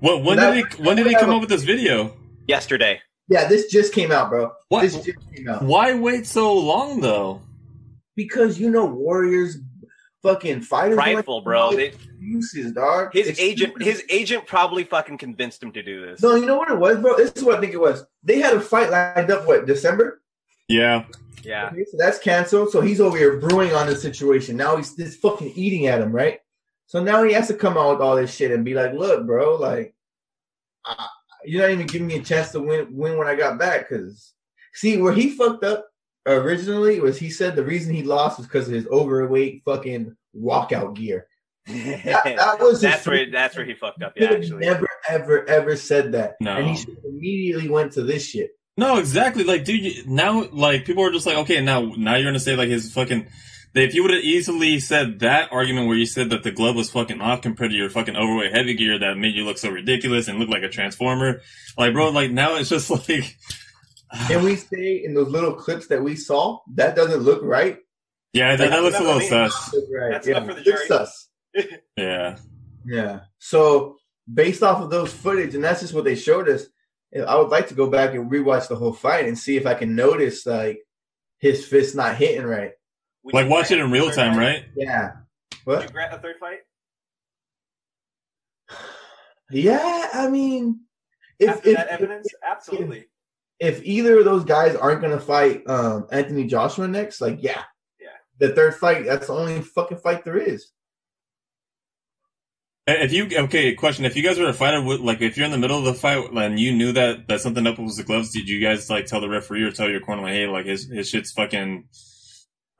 Well, when did he come up with this video? Yesterday. Yeah, this just came out, bro. What? This just came out. Why wait so long though? Because you know warriors, fucking fighters, prideful, like, bro. Excuses, dog. His agent probably fucking convinced him to do this. No, you know what it was, bro. This is what I think it was. They had a fight lined up. What, December? Yeah. Okay, so that's canceled. So he's over here brewing on the situation. Now he's fucking eating at him, right? So now he has to come out with all this shit and be like, "Look, bro, like, you're not even giving me a chance to win when I got back." Because see where he fucked up. Originally, he said the reason he lost was because of his overweight fucking walkout gear. That was that's where he fucked up. Yeah, actually, never said that. No, and he immediately went to this shit. No, exactly. Like, dude, now like people are just like, okay, now you're gonna say like his fucking. If you would have easily said that argument where you said that the glove was fucking off compared to your fucking overweight heavy gear that made you look so ridiculous and look like a transformer, like bro, like now it's just like. Can we say in those little clips that we saw, that doesn't look right? Yeah, that looks a little sus. Right. That's enough for the jury. Sus. Yeah. So based off of those footage, and that's just what they showed us, I would like to go back and rewatch the whole fight and see if I can notice like his fist not hitting right. Like watch it in real time, right? Yeah. What? Would you grant a third fight? Yeah, I mean, if that evidence, absolutely. If either of those guys aren't going to fight Anthony Joshua next, like, yeah, the third fight, that's the only fucking fight there is. Question. If you guys were a fighter, like, if you're in the middle of the fight and you knew that something up was the gloves, did you guys, like, tell the referee or tell your corner, like, hey, like, his shit's fucking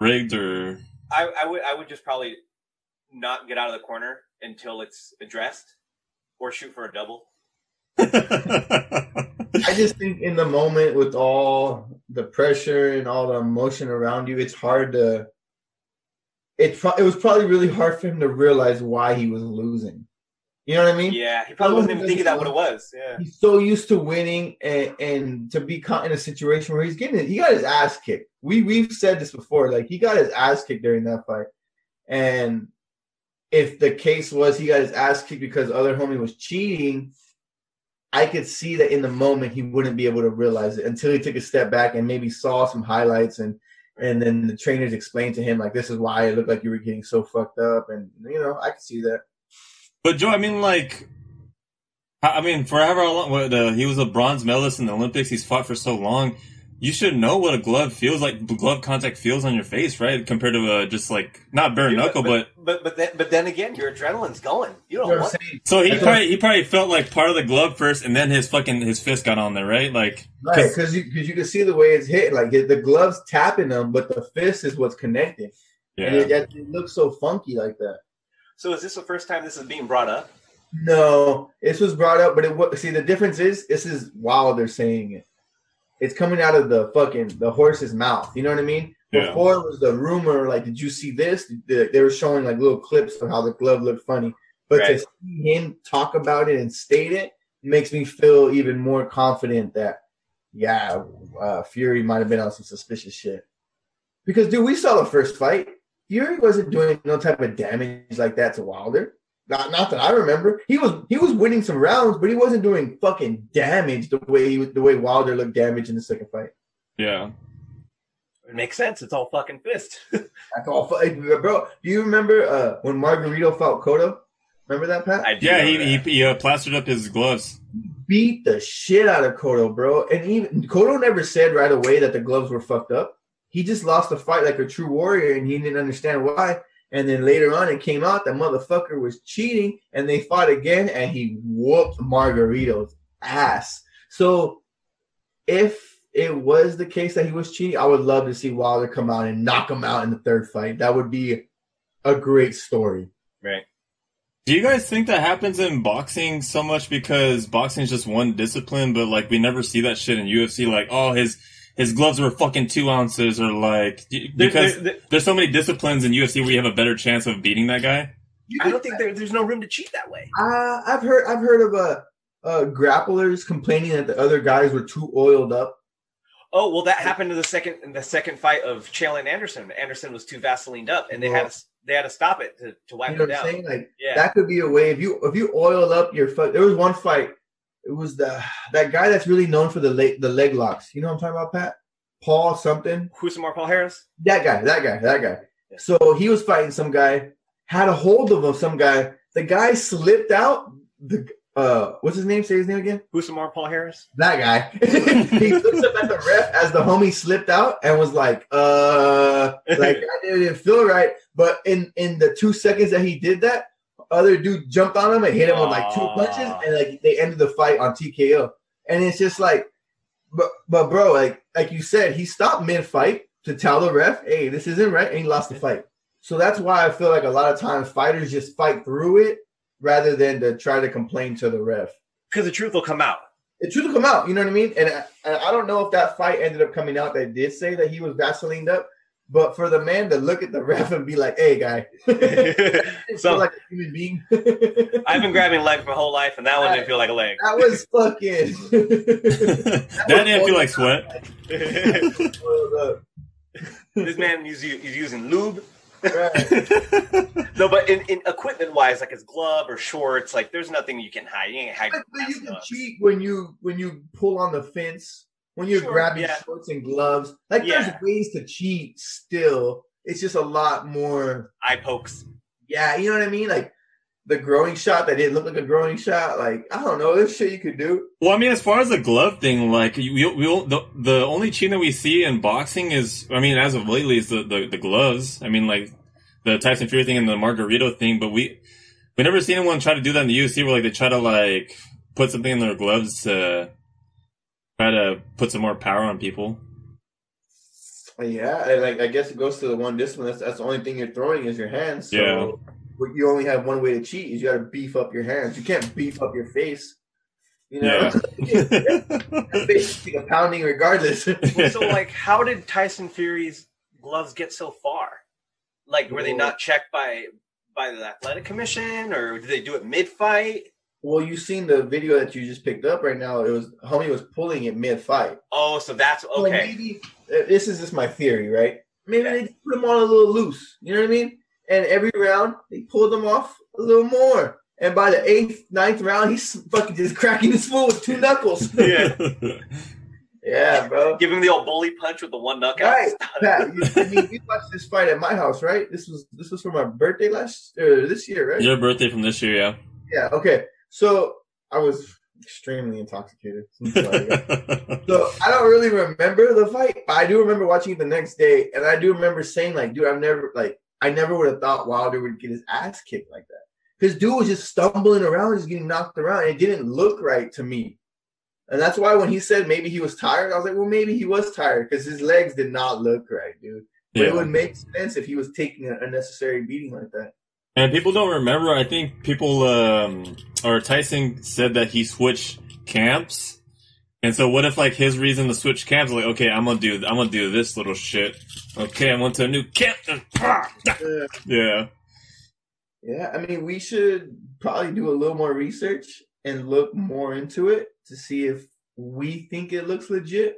rigged or... I would just probably not get out of the corner until it's addressed or shoot for a double. I just think in the moment with all the pressure and all the emotion around you, it's hard to – it was probably really hard for him to realize why he was losing. You know what I mean? Yeah, he probably wasn't even thinking that what it was. Yeah. He's so used to winning and to be caught in a situation where he got his ass kicked. We've said this before. Like, he got his ass kicked during that fight. And if the case was he got his ass kicked because the other homie was cheating, I could see that in the moment he wouldn't be able to realize it until he took a step back and maybe saw some highlights, and then the trainers explained to him, like, this is why it looked like you were getting so fucked up. And, you know, I could see that. But, Joe, I mean, like, forever long, he was a bronze medalist in the Olympics. He's fought for so long. You should know what a glove feels like, glove contact feels on your face, right? Compared to just like not bare knuckle, but then again, your adrenaline's going. You don't want. So he probably felt like part of the glove first, and then his fist got on there, right? Like, right, because you can see the way it's hit, like the glove's tapping them, but the fist is what's connecting. Yeah, and it looks so funky like that. So is this the first time this is being brought up? No, this was brought up, but the difference is this is Wilder saying it. It's coming out of the horse's mouth. You know what I mean? Yeah. Before it was the rumor, like, did you see this? They were showing like little clips of how the glove looked funny. But right, to see him talk about it and state it makes me feel even more confident that, Fury might have been on some suspicious shit. Because, dude, we saw the first fight. Fury wasn't doing no type of damage like that to Wilder. Not that I remember. He was winning some rounds, but he wasn't doing fucking damage the way Wilder looked damaged in the second fight. Yeah, it makes sense. It's all fucking fist. That's all, bro. Do you remember when Margarito fought Cotto? Remember that, Pat? I do. Yeah, he plastered up his gloves. Beat the shit out of Cotto, bro. And even Cotto never said right away that the gloves were fucked up. He just lost the fight like a true warrior, and he didn't understand why. And then later on, it came out that motherfucker was cheating, and they fought again, and he whooped Margarito's ass. So if it was the case that he was cheating, I would love to see Wilder come out and knock him out in the third fight. That would be a great story. Right. Do you guys think that happens in boxing so much because boxing is just one discipline, but, like, we never see that shit in UFC? Like, oh, his gloves were fucking 2 ounces, or like, because there's so many disciplines in UFC where you have a better chance of beating that guy. I don't think there's no room to cheat that way. I've heard of grapplers complaining that the other guys were too oiled up. Oh well, that happened in the second fight of Chael and Anderson. Anderson was too Vaselined up, and they had to stop it to wipe him down. Saying? Like, yeah. That could be a way if you oiled up your foot. There was one fight. It was that guy that's really known for the leg locks. You know what I'm talking about, Pat? Paul something. Who's more Paul Harris? That guy. Yeah. So he was fighting some guy, had a hold of some guy. The guy slipped out. What's his name? Say his name again. Who's more Paul Harris? That guy. He looks up at the ref as the homie slipped out and was like, I didn't feel right. But in the 2 seconds that he did that, other dude jumped on him and hit him with like 2 punches, and like they ended the fight on TKO. And it's just like, but bro, like you said, he stopped mid fight to tell the ref, "Hey, this isn't right," and he lost the fight. So that's why I feel like a lot of times fighters just fight through it rather than to try to complain to the ref, because the truth will come out. You know what I mean? And I don't know if that fight ended up coming out that did say that he was Vaselined up. But for the man to look at the ref and be like, "Hey, guy," feel like a human being. I've been grabbing a leg my whole life, and that one didn't feel like a leg. That was fucking. that didn't feel like sweat. This man is using lube. Right. No, but in equipment-wise, like his glove or shorts, like there's nothing you can hide. You ain't hiding. But you can cheat when you pull on the fence. When you're grabbing shorts and gloves, like there's ways to cheat still. It's just a lot more eye pokes. Yeah, you know what I mean? Like the growing shot that didn't look like a growing shot. Like, I don't know, there's shit you could do. Well, I mean, as far as the glove thing, like the only cheating that we see in boxing is, I mean, as of lately, is the gloves. I mean, like the Tyson Fury thing and the Margarito thing, but we never seen anyone try to do that in the UFC where like they try to like put something in their gloves to try to put some more power on people. Yeah, like I guess it goes to the one discipline. That's the only thing you're throwing is your hands. So you only have one way to cheat is you got to beef up your hands. You can't beef up your face. You know, your face is pounding regardless. Well, so, like, how did Tyson Fury's gloves get so far? Like, were they not checked by the athletic commission, or did they do it mid-fight? Well, you seen the video that you just picked up right now. It was homie was pulling it mid fight. Oh, so that's okay. So maybe this is just my theory, right? Maybe they just put him on a little loose. You know what I mean? And every round, they pulled him off a little more. And by the eighth, ninth round, he's fucking just cracking his foot with two knuckles. Yeah. Yeah, bro. Give him the old bully punch with the one knuckle. Right, Pat, you watched this fight at my house, right? This was for my birthday this year, right? Your birthday from this year, yeah. Yeah, okay. So I was extremely intoxicated. So I don't really remember the fight, but I do remember watching it the next day, and I do remember saying, like, dude, I never would have thought Wilder would get his ass kicked like that. Because dude was just stumbling around, just getting knocked around. It didn't look right to me. And that's why when he said maybe he was tired, I was like, well, maybe he was tired because his legs did not look right, dude. But it would make sense if he was taking an unnecessary beating like that. And people don't remember. I think people or Tyson said that he switched camps. And so what if, like, his reason to switch camps is like, okay, I'm gonna do this little shit. Okay, I went to a new camp. Yeah. Yeah, I mean, we should probably do a little more research and look more into it to see if we think it looks legit.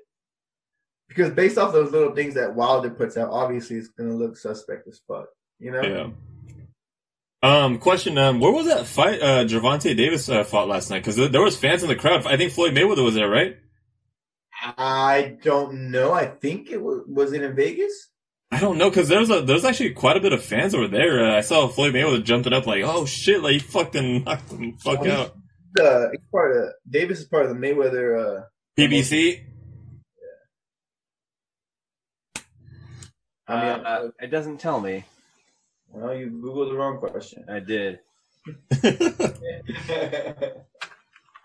Because based off those little things that Wilder puts out, obviously it's going to look suspect as fuck, you know? Yeah. Question, where was that fight Gervonta Davis fought last night? Because there was fans in the crowd. I think Floyd Mayweather was there, right? I don't know. I think it was it in Vegas? I don't know, because there's actually quite a bit of fans over there. I saw Floyd Mayweather jumping up like, oh shit, like he fucking knocked him out. Davis is part of the Mayweather PBC. Yeah. I mean, it doesn't tell me. Well, you Googled the wrong question. I did.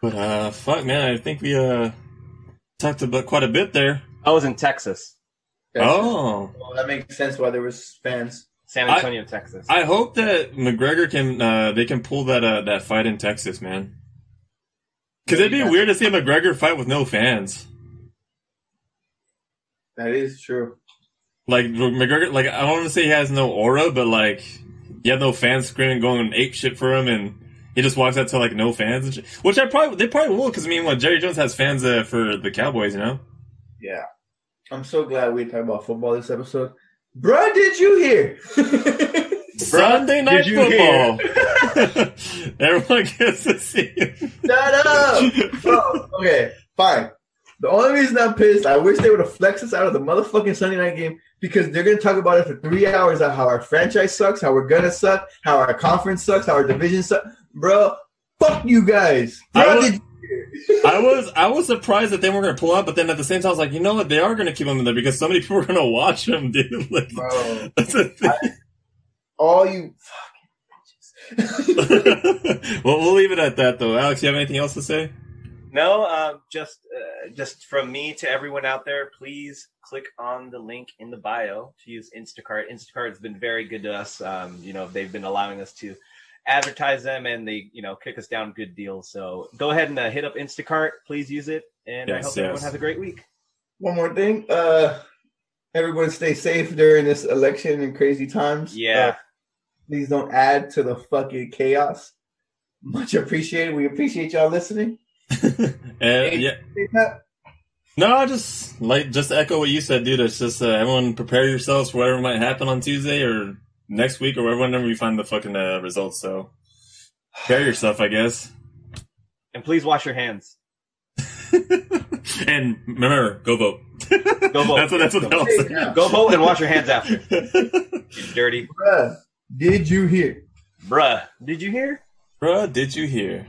But fuck, man, I think we talked about quite a bit there. I was in Texas. Oh. Well, that makes sense why there was fans. San Antonio, Texas. I hope that McGregor can they can pull that fight in Texas, man. Because it'd be weird to see McGregor fight with no fans. That is true. Like, McGregor, like, I don't want to say he has no aura, but, like, you have no fans screaming, going ape shit for him, and he just walks out to, like, no fans and shit. Which they probably will, because, I mean, Jerry Jones has fans for the Cowboys, you know? Yeah. I'm so glad we talked about football this episode. Bruh, did you hear? Sunday Night Football. Everyone gets to see it. Shut up! Bro, okay, fine. The only reason I'm pissed, I wish they would have flexed us out of the motherfucking Sunday night game because they're going to talk about it for 3 hours of how our franchise sucks, how we're going to suck, how our conference sucks, how our division sucks. Bro, fuck you guys. I was surprised that they weren't going to pull out, but then at the same time, I was like, you know what? They are going to keep them in there because so many people are going to watch them, dude. Like, bro, that's a thing. All you fucking bitches. Well, we'll leave it at that, though. Alex, you have anything else to say? No, just from me to everyone out there, please click on the link in the bio to use Instacart. Instacart has been very good to us. You know, they've been allowing us to advertise them, and they, you know, kick us down good deals. So go ahead and hit up Instacart. Please use it, and I hope everyone has a great week. One more thing, everyone stay safe during this election and crazy times. Yeah, please don't add to the fucking chaos. Much appreciated. We appreciate y'all listening. No, just echo what you said, dude. It's just everyone prepare yourselves for whatever might happen on Tuesday or next week or whenever you find the fucking results. So prepare yourself, I guess. And please wash your hands. And remember, go vote. Go vote. That's what else. Yeah. Go vote and wash your hands after. You dirty. Bruh, did you hear? Bruh, did you hear? Bruh, did you hear?